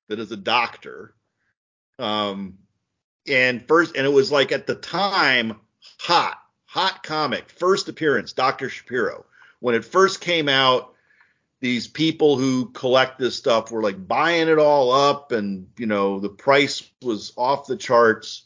that is a doctor. And it was like at the time, hot comic, first appearance, Dr. Shapiro. When it first came out, these people who collect this stuff were like buying it all up, and, you know, the price was off the charts.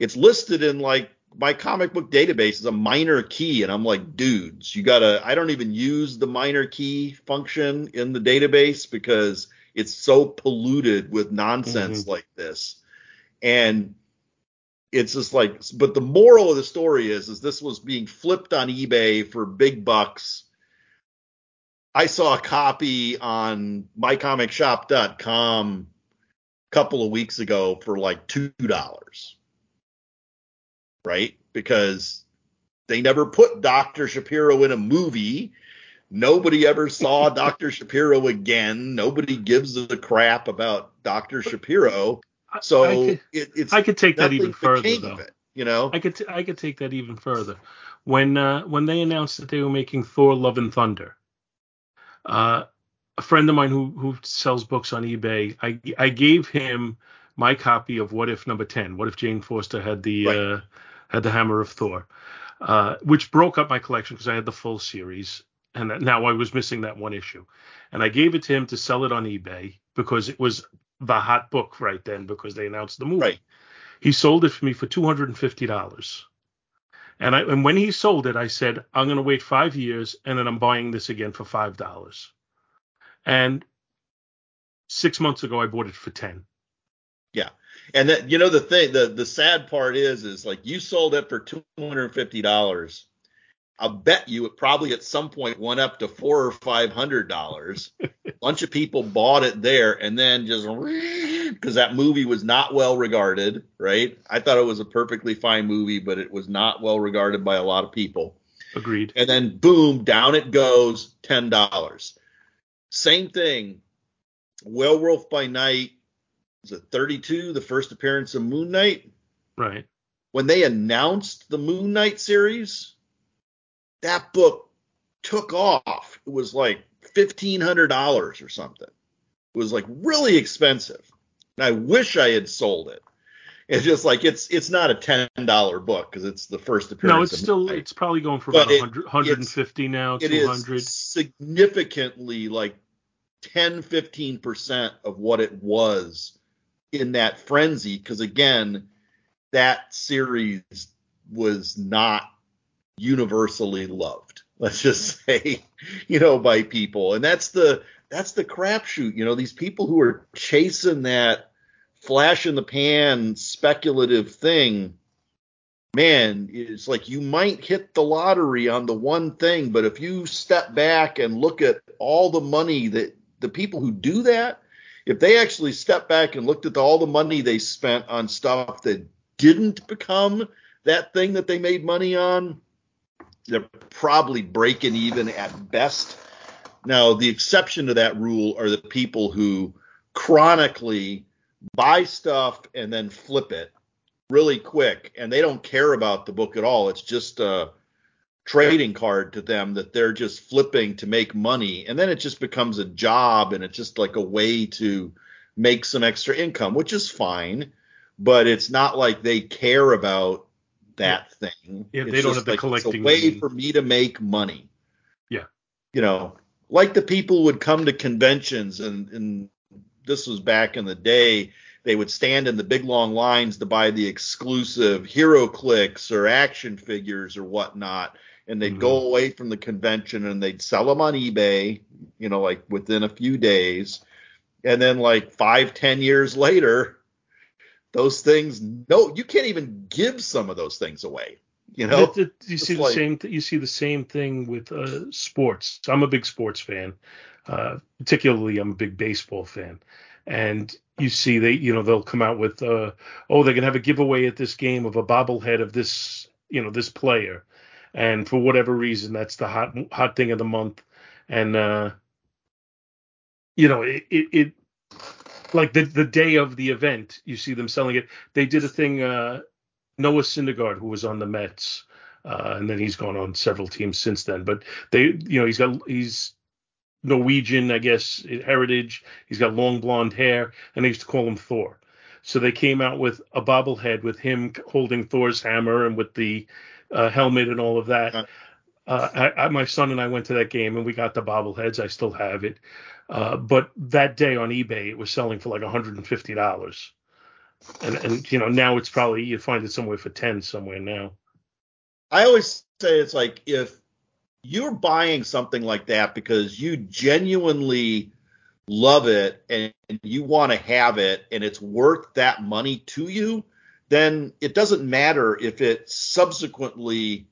It's listed in like my comic book database as a minor key. And I'm like, dudes, I don't even use the minor key function in the database because it's so polluted with nonsense like this. And it's just like, but the moral of the story is this was being flipped on eBay for big bucks. I saw a copy on mycomicshop.com a couple of weeks ago for like $2. Right? Because they never put Dr. Shapiro in a movie. Nobody ever saw Dr. Shapiro again. Nobody gives a crap about Dr. Shapiro. So I could take that even further, though. It, you know, I could take that even further. When they announced that they were making Thor: Love and Thunder, a friend of mine who sells books on eBay, I gave him my copy of What If number 10. What if Jane Foster had the had the Hammer of Thor, which broke up my collection because I had the full series, and now I was missing that one issue, and I gave it to him to sell it on eBay because it was the hot book right then because they announced the movie. Right. He sold it for me for $250. And when he sold it, I said, I'm going to wait 5 years and then I'm buying this again for $5. And 6 months ago, I bought it for 10. Yeah. And that, you know, the thing, the sad part is like you sold it for $250. I bet you it probably at some point went up to $400 or $500. A bunch of people bought it there, and then just because that movie was not well regarded, right? I thought it was a perfectly fine movie, but it was not well regarded by a lot of people. Agreed. And then boom, down it goes, $10. Same thing. Werewolf by Night, was it 32? The first appearance of Moon Knight. Right. When they announced the Moon Knight series, that book took off. It was like $1,500 or something. It was like really expensive. And I wish I had sold it. It's just like it's not a $10 book because it's the first appearance. No, it's still Midnight. It's probably going for about 150 now, 200. It is significantly like 10-15% of what it was in that frenzy because, again, that series was not universally loved, let's just say, you know, by people. And that's the crapshoot, you know, these people who are chasing that flash in the pan speculative thing, man, it's like you might hit the lottery on the one thing, but if you step back and look at all the money that the people who do that, if they actually step back and looked at all the money they spent on stuff that didn't become that thing that they made money on, they're probably breaking even at best. Now, the exception to that rule are the people who chronically buy stuff and then flip it really quick, and they don't care about the book at all. It's just a trading card to them that they're just flipping to make money. And then it just becomes a job, and it's just like a way to make some extra income, which is fine, but it's not like they care about that thing. Yeah, they don't have the collecting. It's a way for me to make money. Yeah. You know, like the people would come to conventions, and this was back in the day, they would stand in the big long lines to buy the exclusive HeroClix or action figures or whatnot, and they'd go away from the convention and they'd sell them on eBay, you know, like within a few days. And then like 5-10 years later, those things, no, you can't even give some of those things away. You know, you see the same thing with sports. I'm a big sports fan, particularly I'm a big baseball fan, and you see they'll come out with they're gonna have a giveaway at this game of a bobblehead of this this player, and for whatever reason that's the hot thing of the month, and it like the day of the event you see them selling it. They did a thing. Noah Syndergaard, who was on the Mets, and then he's gone on several teams since then. But he's Norwegian, I guess, heritage. He's got long blonde hair, and they used to call him Thor. So they came out with a bobblehead with him holding Thor's hammer and with the helmet and all of that. My son and I went to that game, and we got the bobbleheads. I still have it. But that day on eBay, it was selling for like $150. And now it's probably, you find it somewhere for 10 somewhere now. I always say it's like, if you're buying something like that because you genuinely love it and you want to have it and it's worth that money to you, then it doesn't matter if it subsequently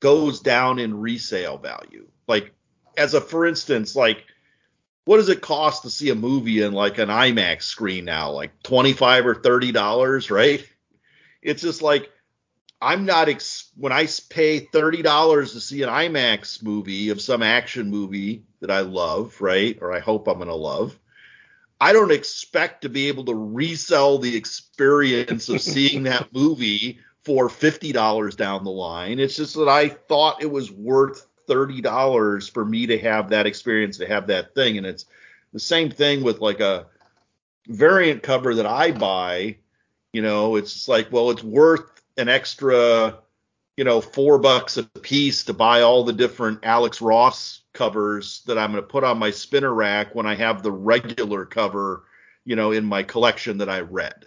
goes down in resale value. Like, for instance, like, what does it cost to see a movie in like an IMAX screen now? Like $25 or $30, right? It's just like, I'm not when I pay $30 to see an IMAX movie of some action movie that I love, right? Or I hope I'm going to love. I don't expect to be able to resell the experience of seeing that movie for $50 down the line. It's just that I thought it was worth $30 for me to have that experience, to have that thing. And it's the same thing with like a variant cover that I buy. It's like, well, it's worth an extra, $4 a piece to buy all the different Alex Ross covers that I'm going to put on my spinner rack when I have the regular cover, in my collection that I read.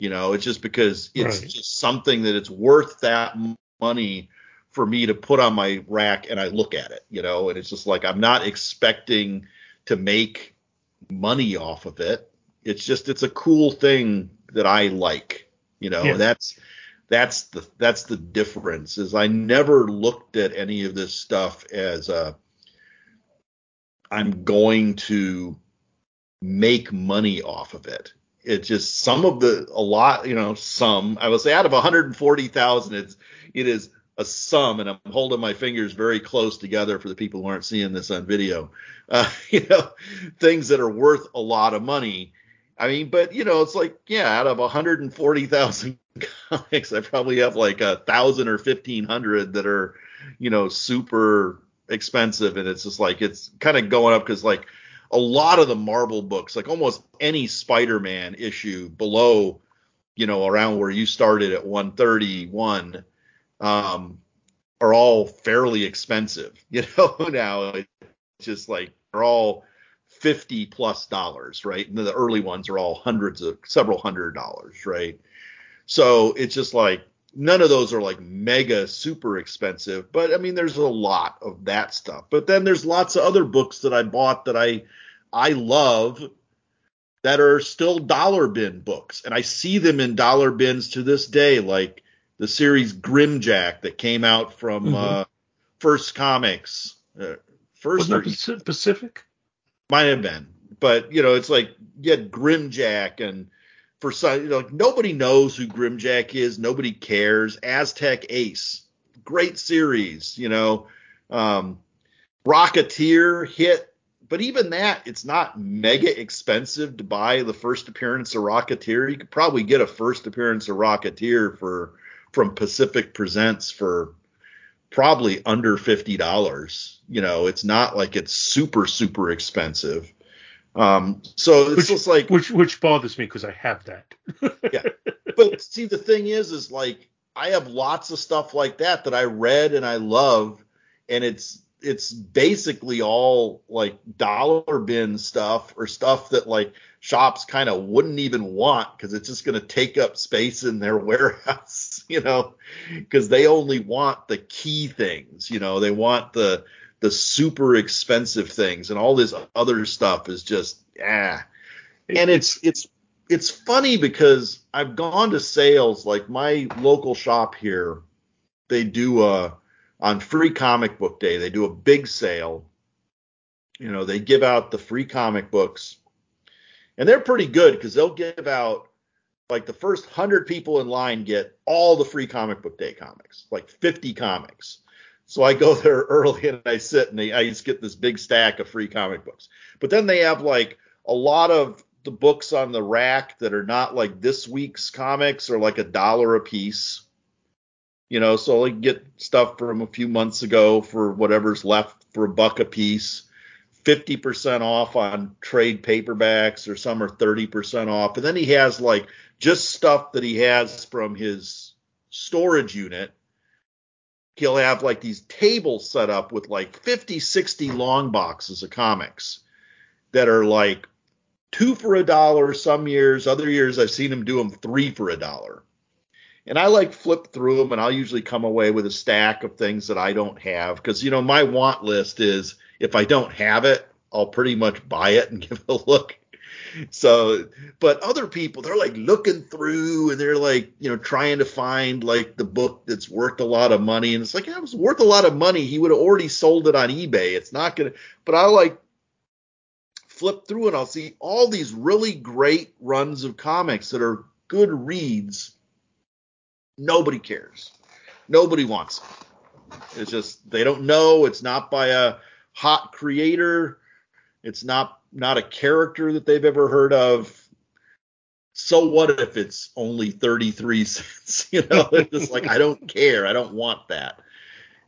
It's just because it's just something that it's worth that money for me to put on my rack and I look at it, and it's just like, I'm not expecting to make money off of it. It's just, it's a cool thing that I like, Yeah. That's the difference, is I never looked at any of this stuff as I'm going to make money off of it. It's just I would say out of 140,000, it is a sum, and I'm holding my fingers very close together for the people who aren't seeing this on video, things that are worth a lot of money. I mean, but, it's like, out of 140,000 comics, I probably have like 1,000 or 1,500 that are, super expensive. And it's just like, it's kind of going up because like a lot of the Marvel books, like almost any Spider-Man issue below, around where you started at 131, are all fairly expensive, now. It's just like they're all $50+, right? And the early ones are all several hundred dollars, right? So it's just like none of those are like mega super expensive, but I mean there's a lot of that stuff. But then there's lots of other books that I bought that I love that are still dollar bin books, and I see them in dollar bins to this day, like the series Grimjack that came out from First Comics. Wasn't that Pacific? Might have been. But, it's like you had Grimjack, and for some, like nobody knows who Grimjack is. Nobody cares. Aztec Ace. Great series, Rocketeer hit. But even that, it's not mega expensive to buy the first appearance of Rocketeer. You could probably get a first appearance of Rocketeer from Pacific Presents for probably under $50. You know, it's not like it's super, super expensive. So it's just like, which bothers me because I have that. Yeah. But see, the thing is like, I have lots of stuff like that that I read and I love, and it's basically all like dollar bin stuff or stuff that like shops kind of wouldn't even want because it's just going to take up space in their warehouse, you know, because they only want the key things, you know, they want the super expensive things, and all this other stuff is just, and it's funny because I've gone to sales, like my local shop here, they do on Free Comic Book Day, they do a big sale. You know, they give out the free comic books, and they're pretty good because they'll give out like the first 100 people in line get all the Free Comic Book Day comics, like 50 comics. So I go there early and I sit and I just get this big stack of free comic books. But then they have like a lot of the books on the rack that are not like this week's comics or like $1 a piece, you know, so like get stuff from a few months ago for whatever's left for $1 a piece, 50% off on trade paperbacks, or some are 30% off. And then he has like just stuff that he has from his storage unit. He'll have like these tables set up with like 50, 60 long boxes of comics that are like $2 for $1 some years. Other years I've seen him do them $3 for $1. And I like flip through them, and I'll usually come away with a stack of things that I don't have. Because, you know, my want list is if I don't have it, I'll pretty much buy it and give it a look. So, but other people, they're like looking through and they're like, you know, trying to find like the book that's worth a lot of money. And it's like, yeah, it was worth a lot of money. He would have already sold it on eBay. It's not going to, but I like flip through and I'll see all these really great runs of comics that are good reads. Nobody cares. Nobody wants them. It's just, they don't know. It's not by a hot creator. It's not a character that they've ever heard of. So what if it's only 33 cents? You know, it's just like, I don't care. I don't want that.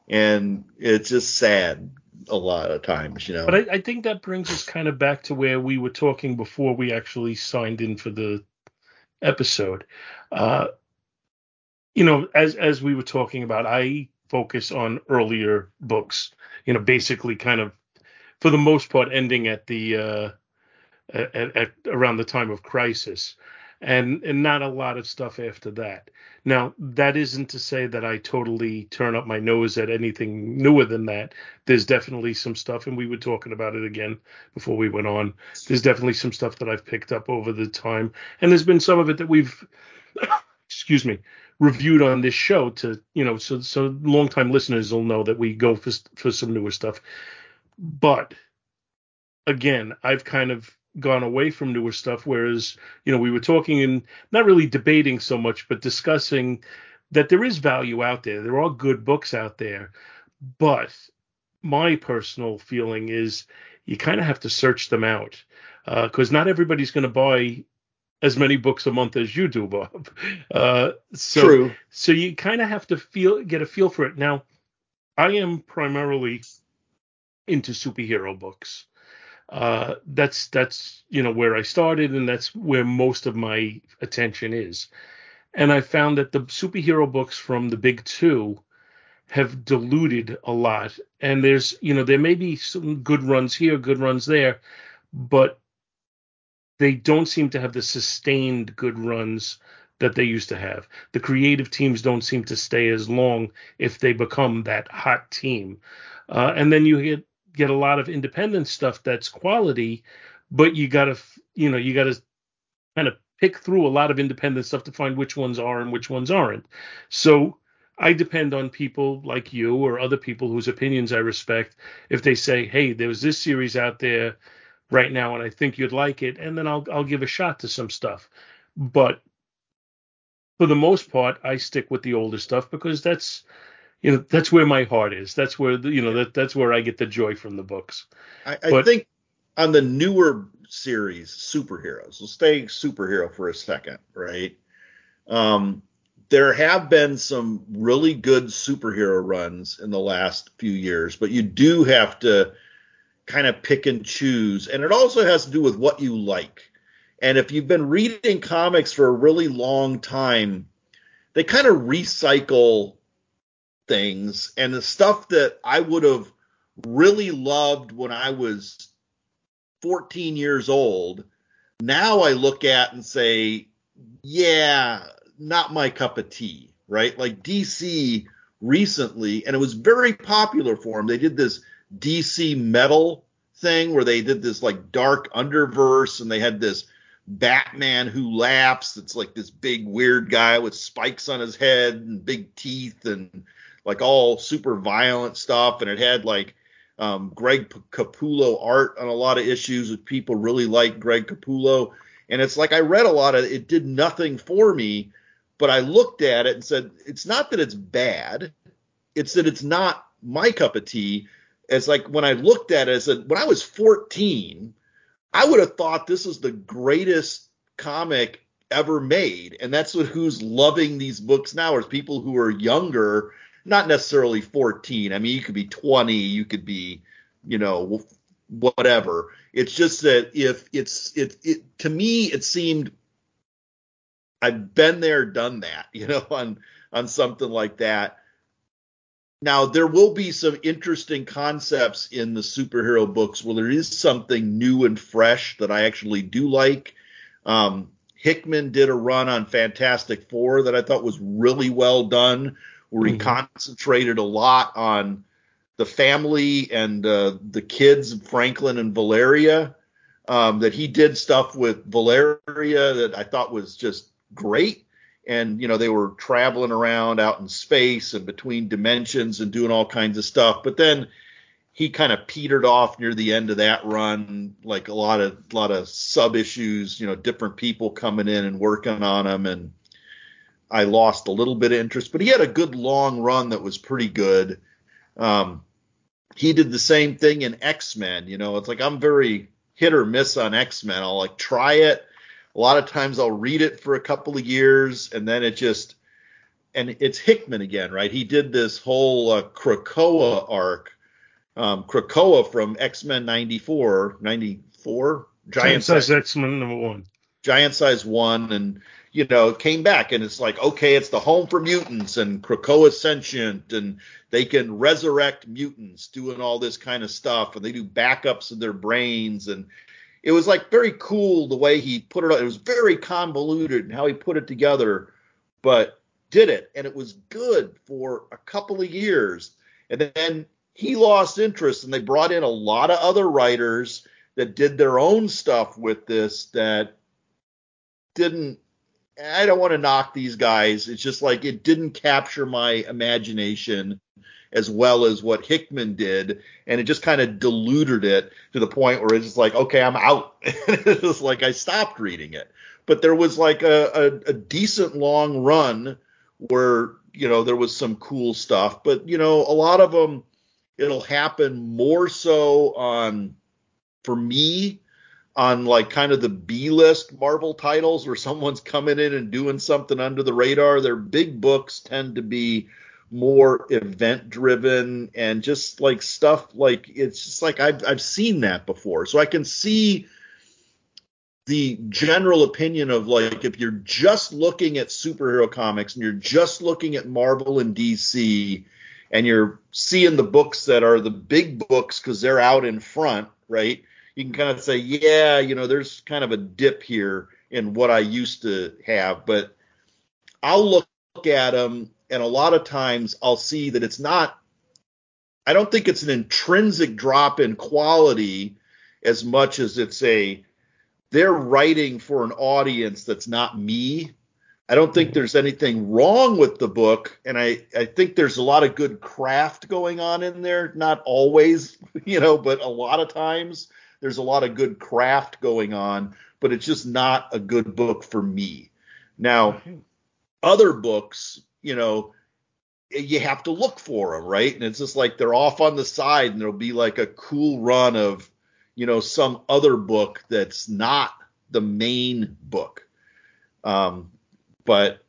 And it's just sad a lot of times, you know. But I think that brings us kind of back to where we were talking before we actually signed in for the episode. You know, as we were talking about, I focus on earlier books, you know, basically kind of, for the most part, ending at the at around the time of Crisis, and not a lot of stuff after that. Now, that isn't to say that I totally turn up my nose at anything newer than that. There's definitely some stuff, and we were talking about it again before we went on. There's definitely some stuff that I've picked up over the time, and there's been some of it that we've excuse me, reviewed on this show to, you know, so longtime listeners will know that we go for some newer stuff. But again, I've kind of gone away from newer stuff, whereas, you know, we were talking and not really debating so much, but discussing that there is value out there. There are good books out there, but my personal feeling is you kind of have to search them out because not everybody's going to buy as many books a month as you do, Bob. True. So you kind of have to get a feel for it. Now, I am primarily into superhero books. That's you know, where I started, and that's where most of my attention is. And I found that the superhero books from the big two have diluted a lot. And there's, you know, there may be some good runs here, good runs there, but they don't seem to have the sustained good runs that they used to have. The creative teams don't seem to stay as long if they become that hot team. And then you get a lot of independent stuff that's quality, but you got to kind of pick through a lot of independent stuff to find which ones are and which ones aren't. So I depend on people like you or other people whose opinions I respect. If they say, hey, there's this series out there right now and I think you'd like it, and then I'll give a shot to some stuff. But for the most part, I stick with the older stuff because that's, you know, that's where my heart is. That's where, you know, that's where I get the joy from the books. I think on the newer series, superheroes, we'll stay superhero for a second, right? there have been some really good superhero runs in the last few years, but you do have to kind of pick and choose. And it also has to do with what you like. And if you've been reading comics for a really long time, they kind of recycle things. And the stuff that I would have really loved when I was 14 years old, now I look at and say, yeah, not my cup of tea, right? Like DC recently, and it was very popular for them. They did this DC metal thing where they did this like dark underverse, and they had this Batman Who Laughs. It's like this big weird guy with spikes on his head and big teeth and like all super violent stuff. And it had like Greg Capullo art on a lot of issues, with people really like Greg Capullo. And it's like I read a lot of it. It did nothing for me, but I looked at it and said, it's not that it's bad. It's that it's not my cup of tea. It's like when I looked at it, I said, when I was 14, I would have thought this is the greatest comic ever made. And that's what, who's loving these books now is people who are younger, not necessarily 14. I mean, you could be 20, you could be, you know, whatever. It's just that if it to me, it seemed I've been there, done that, you know, on something like that. Now, there will be some interesting concepts in the superhero books where there is something new and fresh that I actually do like. Hickman did a run on Fantastic Four that I thought was really well done, where he concentrated a lot on the family and the kids, Franklin and Valeria, that he did stuff with Valeria that I thought was just great. And, you know, they were traveling around out in space and between dimensions and doing all kinds of stuff. But then he kind of petered off near the end of that run, like a lot of sub issues, you know, different people coming in and working on them. And I lost a little bit of interest, but he had a good long run that was pretty good. He did the same thing in X-Men. You know, it's like I'm very hit or miss on X-Men. I'll like try it. A lot of times I'll read it for a couple of years, and then it's Hickman again, right? He did this whole Krakoa arc, Krakoa from X-Men 94, Giant Size X-Men #1. Giant Size 1, and, you know, came back, and it's like, okay, it's the home for mutants, and Krakoa's sentient, and they can resurrect mutants doing all this kind of stuff, and they do backups of their brains, and it was like very cool the way he put it up. It was very convoluted and how he put it together, but did it. And it was good for a couple of years. And then he lost interest, and they brought in a lot of other writers that did their own stuff with this that didn't – I don't want to knock these guys. It's just like it didn't capture my imagination as well as what Hickman did, and it just kind of diluted it to the point where it's just like, okay, I'm out. It's just like I stopped reading it. But there was like a decent long run where, you know, there was some cool stuff. But, you know, a lot of them, it'll happen more so on, for me, on like kind of the B-list Marvel titles where someone's coming in and doing something under the radar. Their big books tend to be more event driven and just like stuff like it's just like I've seen that before. So I can see the general opinion of like if you're just looking at superhero comics and you're just looking at Marvel and DC and you're seeing the books that are the big books because they're out in front, right? You can kind of say, yeah, you know, there's kind of a dip here in what I used to have, but I'll look at them. And a lot of times I'll see that it's not, I don't think it's an intrinsic drop in quality as much as it's they're writing for an audience that's not me. I don't think there's anything wrong with the book. And I think there's a lot of good craft going on in there. Not always, you know, but a lot of times there's a lot of good craft going on, but it's just not a good book for me. Now, other books, you know, you have to look for them, right? And it's just like they're off on the side, and there'll be like a cool run of, you know, some other book that's not the main book. But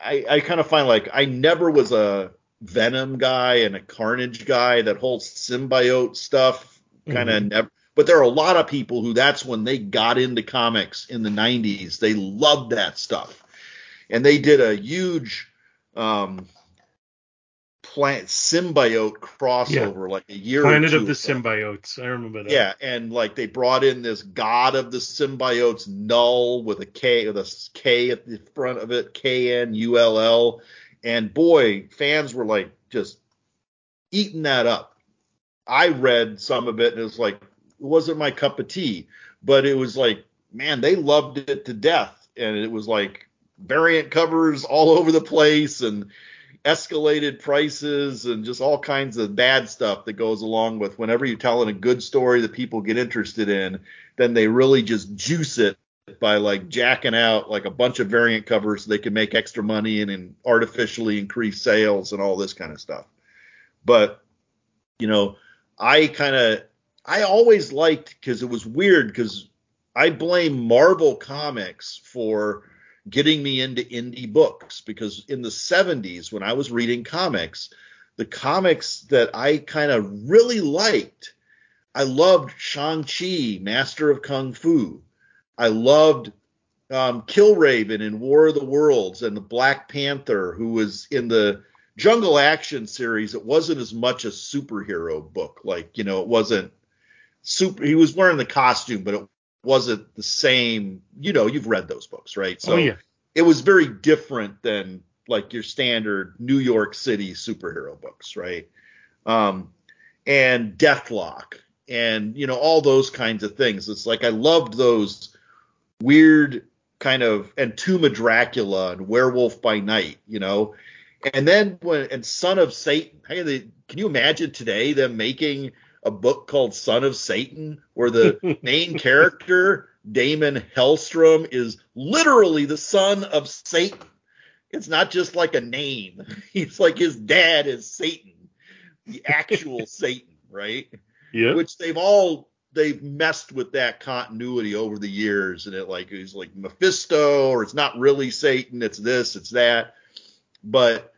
I kind of find, like, I never was a Venom guy and a Carnage guy. That whole symbiote stuff kind of never. But there are a lot of people who that's when they got into comics in the 90s. They loved that stuff. And they did a huge plant symbiote crossover, like a year ago. Planet of the Symbiotes. I remember that. Yeah, and like they brought in this god of the symbiotes, Null, with a K at the front of it, K-N-U-L-L. And boy, fans were like just eating that up. I read some of it and it was like, it wasn't my cup of tea, but it was like, man, they loved it to death. And it was like variant covers all over the place and escalated prices and just all kinds of bad stuff that goes along with whenever you're telling a good story that people get interested in, then they really just juice it by like jacking out like a bunch of variant covers so they can make extra money and artificially increase sales and all this kind of stuff. But, you know, I always liked, because it was weird, because I blame Marvel Comics for getting me into indie books, because in the 70s when I was reading comics, the comics that I kind of really liked, I loved Shang-Chi, Master of Kung Fu. I loved Killraven in War of the Worlds and the Black Panther, who was in the Jungle Action series. It wasn't as much a superhero book. Like, you know, it wasn't. He was wearing the costume, but it wasn't the same. You know, you've read those books, right? So It was very different than like your standard New York City superhero books, right? And Deathlock and, you know, all those kinds of things. It's like I loved those weird kind of, and Tomb of Dracula and Werewolf by Night, you know. And then Son of Satan. Can you imagine today them making a book called Son of Satan, where the main character, Damon Hellstrom, is literally the son of Satan? It's not just like a name. It's like his dad is Satan, the actual Satan, right? Yeah. Which they've messed with that continuity over the years, and it's like Mephisto, or it's not really Satan, it's this, it's that. But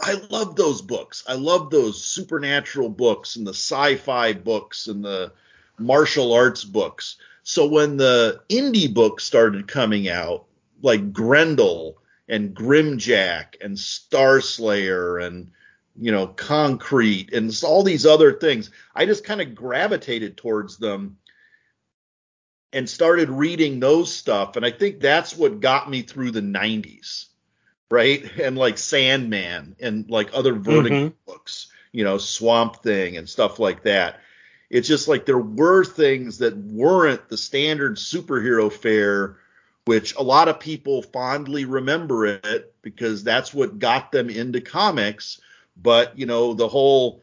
I love those books. I love those supernatural books and the sci-fi books and the martial arts books. So when the indie books started coming out, like Grendel and Grimjack and Starslayer and, you know, Concrete and all these other things, I just kind of gravitated towards them and started reading those stuff. And I think that's what got me through the 90s. Right. And like Sandman and like other Vertigo books, you know, Swamp Thing and stuff like that. It's just like there were things that weren't the standard superhero fare, which a lot of people fondly remember it because that's what got them into comics. But, you know, the whole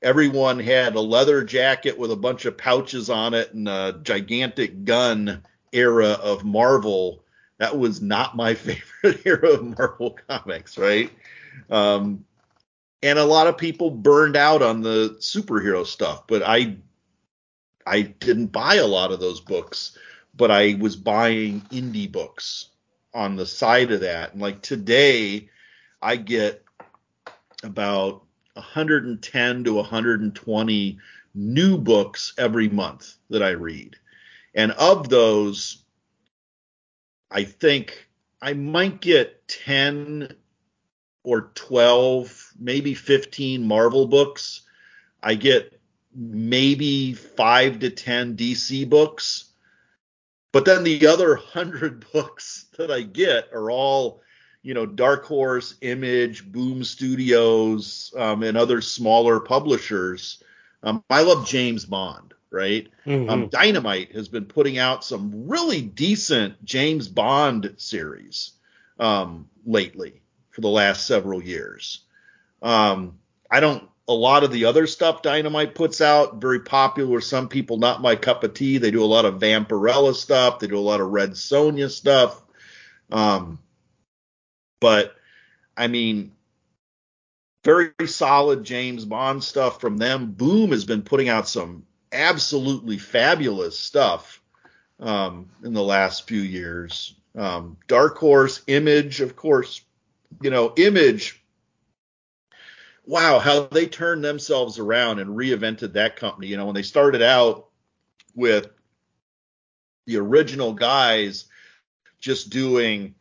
everyone had a leather jacket with a bunch of pouches on it and a gigantic gun era of Marvel. That was not my favorite era of Marvel Comics, right? And a lot of people burned out on the superhero stuff, but I didn't buy a lot of those books, but I was buying indie books on the side of that. And like today, I get about 110 to 120 new books every month that I read. And of those, I think I might get 10 or 12, maybe 15 Marvel books. I get maybe 5 to 10 DC books. But then the other 100 books that I get are all, you know, Dark Horse, Image, Boom Studios, and other smaller publishers. I love James Bond. Right. Dynamite has been putting out some really decent James Bond series lately for the last several years. A lot of the other stuff Dynamite puts out, very popular. Some people, not my cup of tea. They do a lot of Vampirella stuff. They do a lot of Red Sonja stuff. But I mean, very solid James Bond stuff from them. Boom has been putting out some absolutely fabulous stuff in the last few years. Dark Horse, Image, of course, you know, Image. Wow, how they turned themselves around and reinvented that company. You know, when they started out with the original guys just doing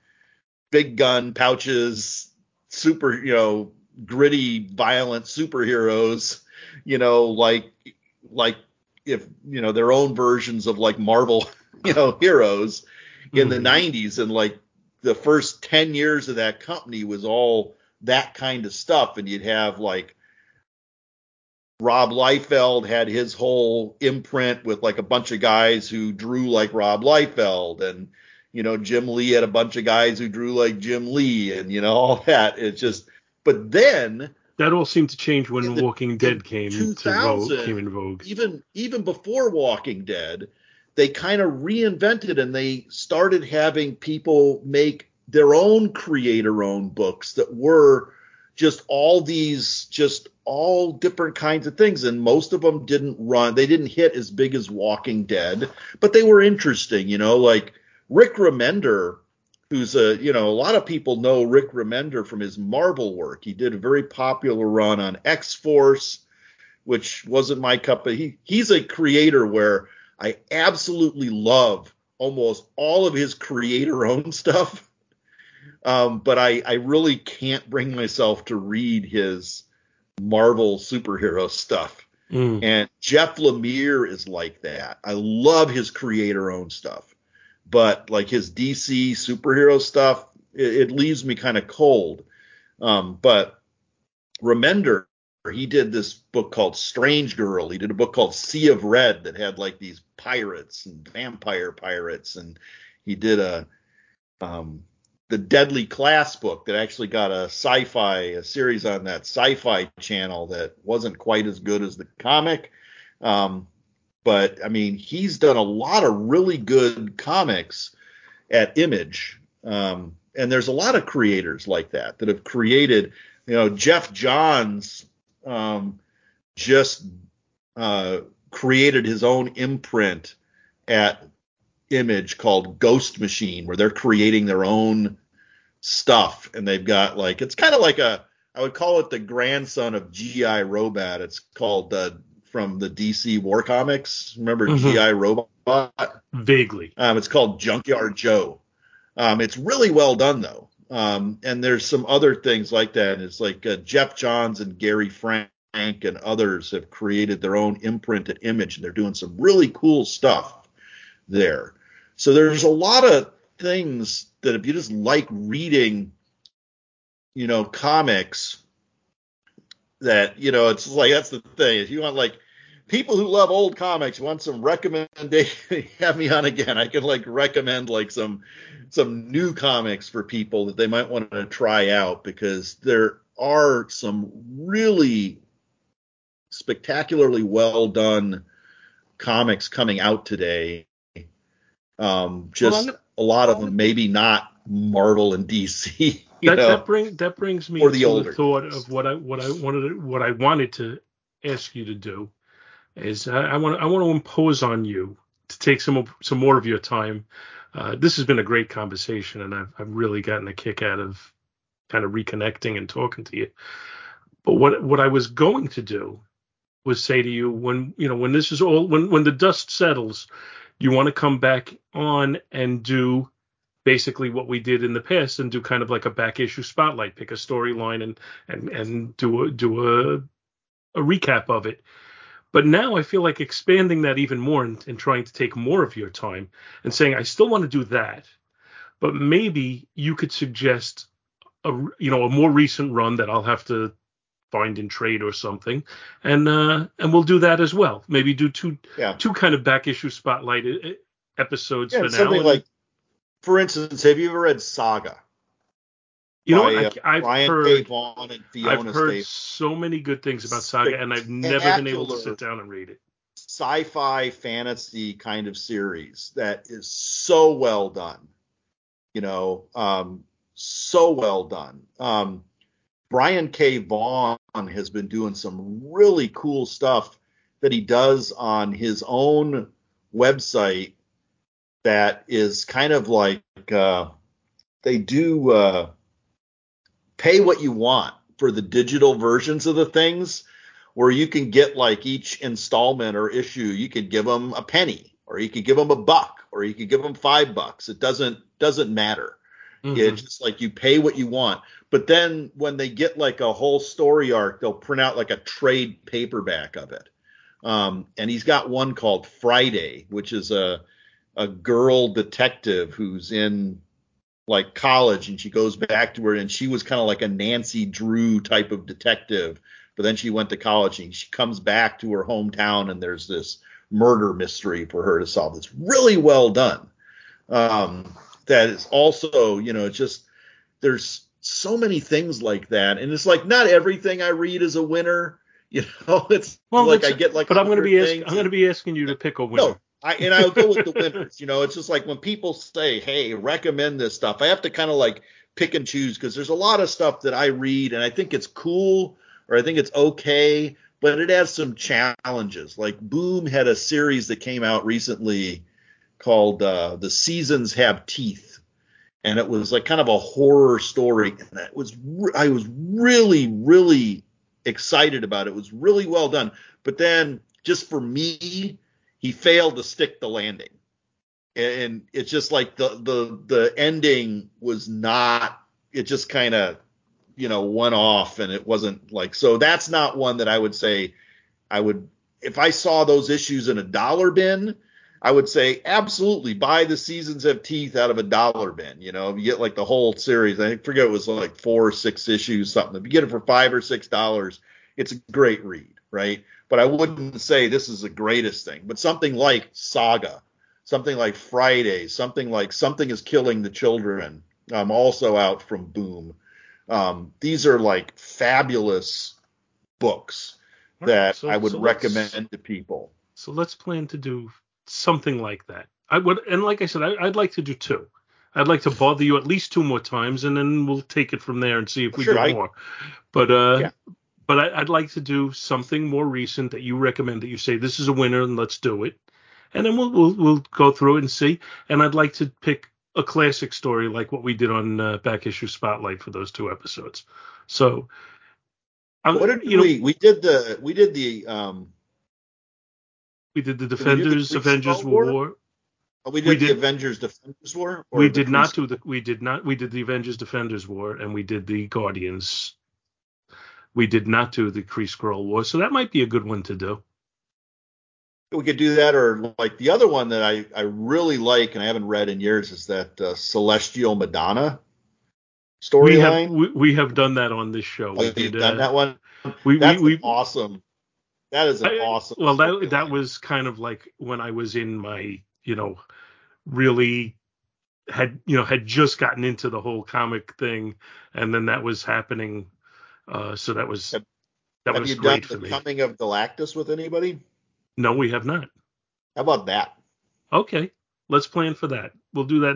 big gun pouches, super, you know, gritty, violent superheroes, you know, like if, you know, their own versions of like Marvel, you know, heroes in the 90s. And like the first 10 years of that company was all that kind of stuff. And you'd have like Rob Liefeld had his whole imprint with like a bunch of guys who drew like Rob Liefeld, and, you know, Jim Lee had a bunch of guys who drew like Jim Lee, and, you know, all that. It's just, but then that all seemed to change when Walking Dead came in vogue. Even before Walking Dead, they kind of reinvented, and they started having people make their own creator-owned books that were just all these, just all different kinds of things. And most of them didn't run. They didn't hit as big as Walking Dead, but they were interesting, you know, like Rick Remender, who's a, you know, a lot of people know Rick Remender from his Marvel work. He did a very popular run on X-Force, which wasn't my cup, but he's a creator where I absolutely love almost all of his creator-owned stuff. But I really can't bring myself to read his Marvel superhero stuff. And Jeff Lemire is like that. I love his creator-owned stuff, but like his DC superhero stuff, it leaves me kind of cold. But Remender, he did this book called Strange Girl. He did a book called Sea of Red that had like these pirates and vampire pirates. And he did the Deadly Class book that actually got a series on that Sci-Fi channel that wasn't quite as good as the comic. But I mean, he's done a lot of really good comics at Image. And there's a lot of creators like that have created, you know, Jeff Johns, just created his own imprint at Image called Ghost Machine, where they're creating their own stuff, and they've got like, it's kind of like I would call it the grandson of G.I. Robot. It's called from the DC War Comics. Remember G.I. Robot? Vaguely. It's called Junkyard Joe. It's really well done though, and there's some other things like that. And it's like Jeff Johns and Gary Frank and others have created their own imprint at Image, and they're doing some really cool stuff there. So there's a lot of things that if you just like reading, you know, comics, that, you know, it's like, that's the thing. If you want, like, people who love old comics want some recommendation, have me on again. I can like recommend like some new comics for people that they might want to try out, because there are some really spectacularly well done comics coming out today. A lot of them, maybe not Marvel and DC. That brings me to the thought of what I wanted to ask you to do is I want to impose on you to take some more of your time. This has been a great conversation, and I've really gotten a kick out of kind of reconnecting and talking to you. But what I was going to do was say to you, when the dust settles, you want to come back on and do basically what we did in the past, and do kind of like a back issue spotlight, pick a storyline and do a recap of it. But now I feel like expanding that even more and trying to take more of your time and saying, I still want to do that, but maybe you could suggest a more recent run that I'll have to find in trade or something, and we'll do that as well. Maybe do two kind of back issue spotlight episodes for now. Something like, for instance, have you ever read Saga? You know what? I've heard so many good things about Saga, and I've never been able to sit down and read it. Sci-fi fantasy kind of series that is so well done. You know, so well done. Brian K. Vaughan has been doing some really cool stuff that he does on his own website that is kind of like they do pay what you want for the digital versions of the things, where you can get like each installment or issue, you could give them a penny, or you could give them $1, or you could give them $5. It doesn't matter. Mm-hmm. It's just like you pay what you want. But then when they get like a whole story arc, they'll print out like a trade paperback of it. And he's got one called Friday, which is a girl detective who's in like college, and she goes back to her, and she was kind of like a Nancy Drew type of detective, but then she went to college and she comes back to her hometown, and there's this murder mystery for her to solve. It's really well done. That is also, you know, it's just, there's so many things like that. And it's like, not everything I read is a winner, you know, it's well, like I get like, but I'm going to be asking you to pick a winner. No, I'll go with the winners. You know, it's just like when people say, hey, recommend this stuff, I have to kind of like pick and choose, because there's a lot of stuff that I read and I think it's cool, or I think it's okay, but it has some challenges. Like Boom had a series that came out recently called The Seasons Have Teeth, and it was like kind of a horror story, and it was I was really, really excited about it. It was really well done, but then just for me, he failed to stick the landing, and it's just like the ending was not. It just kind of, you know, went off, and it wasn't like, so that's not one that I would say I would, if I saw those issues in a dollar bin, I would say absolutely buy The Seasons Have Teeth out of a dollar bin. You know, if you get like the whole series, I forget, it was like 4 or 6 issues, something. If you get it for $5 or $6, it's a great read, right? But I wouldn't say this is the greatest thing. But something like Saga, something like Friday, something like Something is Killing the Children, also out from Boom. These are like fabulous books that I would recommend to people. So let's plan to do something like that. I would, and like I said, I'd like to do 2. I'd like to bother you at least 2 more times, and then we'll take it from there and see if we get more. But yeah. But I'd like to do something more recent that you recommend, that you say this is a winner and let's do it, and then we'll go through it and see. And I'd like to pick a classic story like what we did on Back Issue Spotlight for those 2 episodes. So, we did the Defenders Avengers War. We did the Avengers Defenders War. We did the Avengers Defenders War, and we did the Guardians. We did not do the Kree-Skrull War, so that might be a good one to do. We could do that, or like the other one that I really like and I haven't read in years is that Celestial Madonna storyline. We have done that on this show. We've done that one? That's awesome. That is awesome. Well, that was kind of like when I was in my, you know, really had just gotten into the whole comic thing, and then that was happening. So that was great for me. Have you done The Coming of Galactus with anybody? No, we have not. How about that? Okay, let's plan for that. We'll do that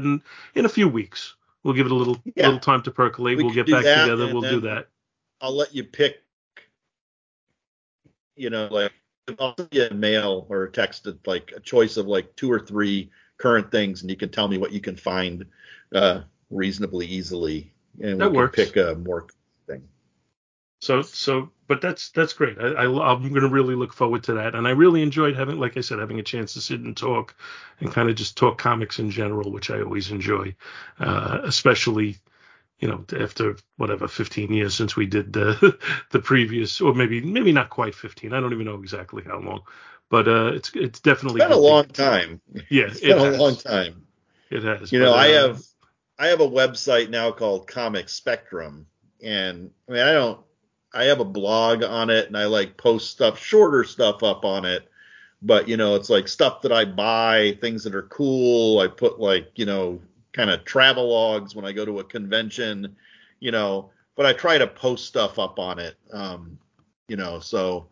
in a few weeks. We'll give it a little time to percolate. We'll get back together. We'll do that. I'll let you pick. You know, like I'll send you a mail or a text at like a choice of like 2 or 3 current things, and you can tell me what you can find reasonably easily, and we can pick a more thing. So, but that's great. I'm going to really look forward to that. And I really enjoyed having a chance to sit and talk and kind of just talk comics in general, which I always enjoy, especially, you know, after 15 years since we did the previous, or maybe not quite 15. I don't even know exactly how long, but it's definitely been a long time. Yeah, it's been a long time. It has. You know, I have a website now called Comic Spectrum, and I mean, I have a blog on it, and I like post stuff, shorter stuff up on it. But, you know, it's like stuff that I buy, things that are cool. I put like, you know, kind of travelogues when I go to a convention, you know, but I try to post stuff up on it. You know, so,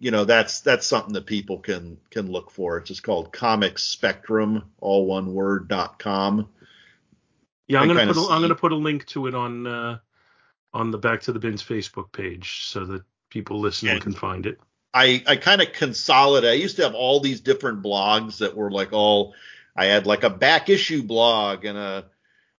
you know, that's something that people can look for. It's just called Comic Spectrum, all one word, .com. Yeah, I'm going to put a link to it on the Back to the Bins Facebook page so that people listening can find it. I kind of consolidate. I used to have all these different blogs that were like all I had like a back issue blog and a,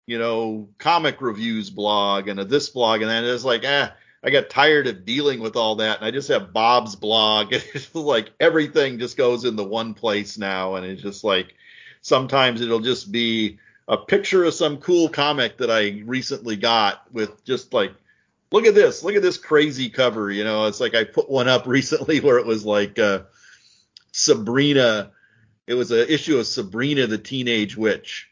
you know, comic reviews blog and a this blog and that. It's like, I got tired of dealing with all that, and I just have Bob's blog. It's like everything just goes into one place now, and it's just like sometimes it'll just be a picture of some cool comic that I recently got with just like, look at this crazy cover. You know, it's like I put one up recently where it was like Sabrina. It was an issue of Sabrina the Teenage Witch,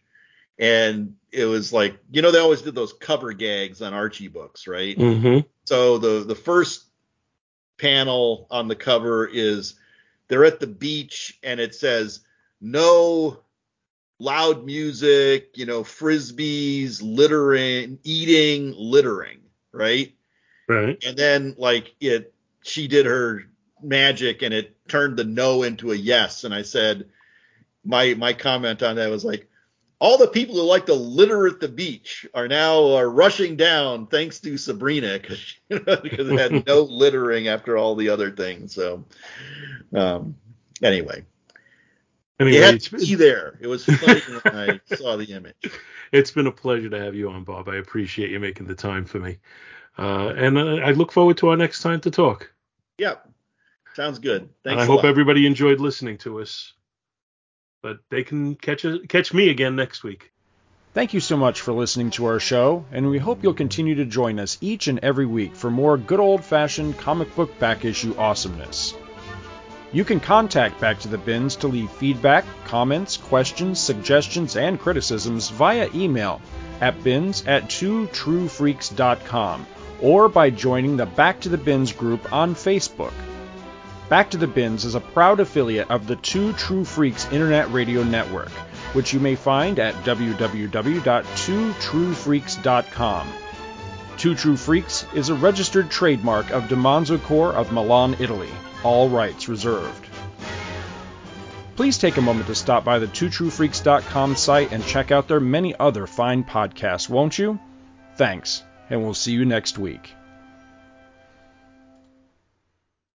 and it was like, you know, they always did those cover gags on Archie books, right? Mm-hmm. So the first panel on the cover is they're at the beach, and it says no loud music, you know, frisbees, littering, eating, littering, right? Right. And then like she did her magic, and it turned the no into a yes. And I said, my comment on that was like, all the people who like to litter at the beach are now rushing down thanks to Sabrina, because it had no littering after all the other things. So anyway, you had to be there. It was funny when I saw the image. It's been a pleasure to have you on, Bob. I appreciate you making the time for me. And I look forward to our next time to talk. Yep. Sounds good. Thanks. And I hope everybody enjoyed listening to us. But they can catch me again next week. Thank you so much for listening to our show, and we hope you'll continue to join us each and every week for more good old-fashioned comic book back issue awesomeness. You can contact Back to the Bins to leave feedback, comments, questions, suggestions, and criticisms via email at bins@twotruefreaks.com or by joining the Back to the Bins group on Facebook. Back to the Bins is a proud affiliate of the Two True Freaks Internet Radio Network, which you may find at www.twotruefreaks.com. Two True Freaks is a registered trademark of DiManzo Corp of Milan, Italy. All rights reserved. Please take a moment to stop by the twotruefreaks.com site and check out their many other fine podcasts, won't you? Thanks, and we'll see you next week.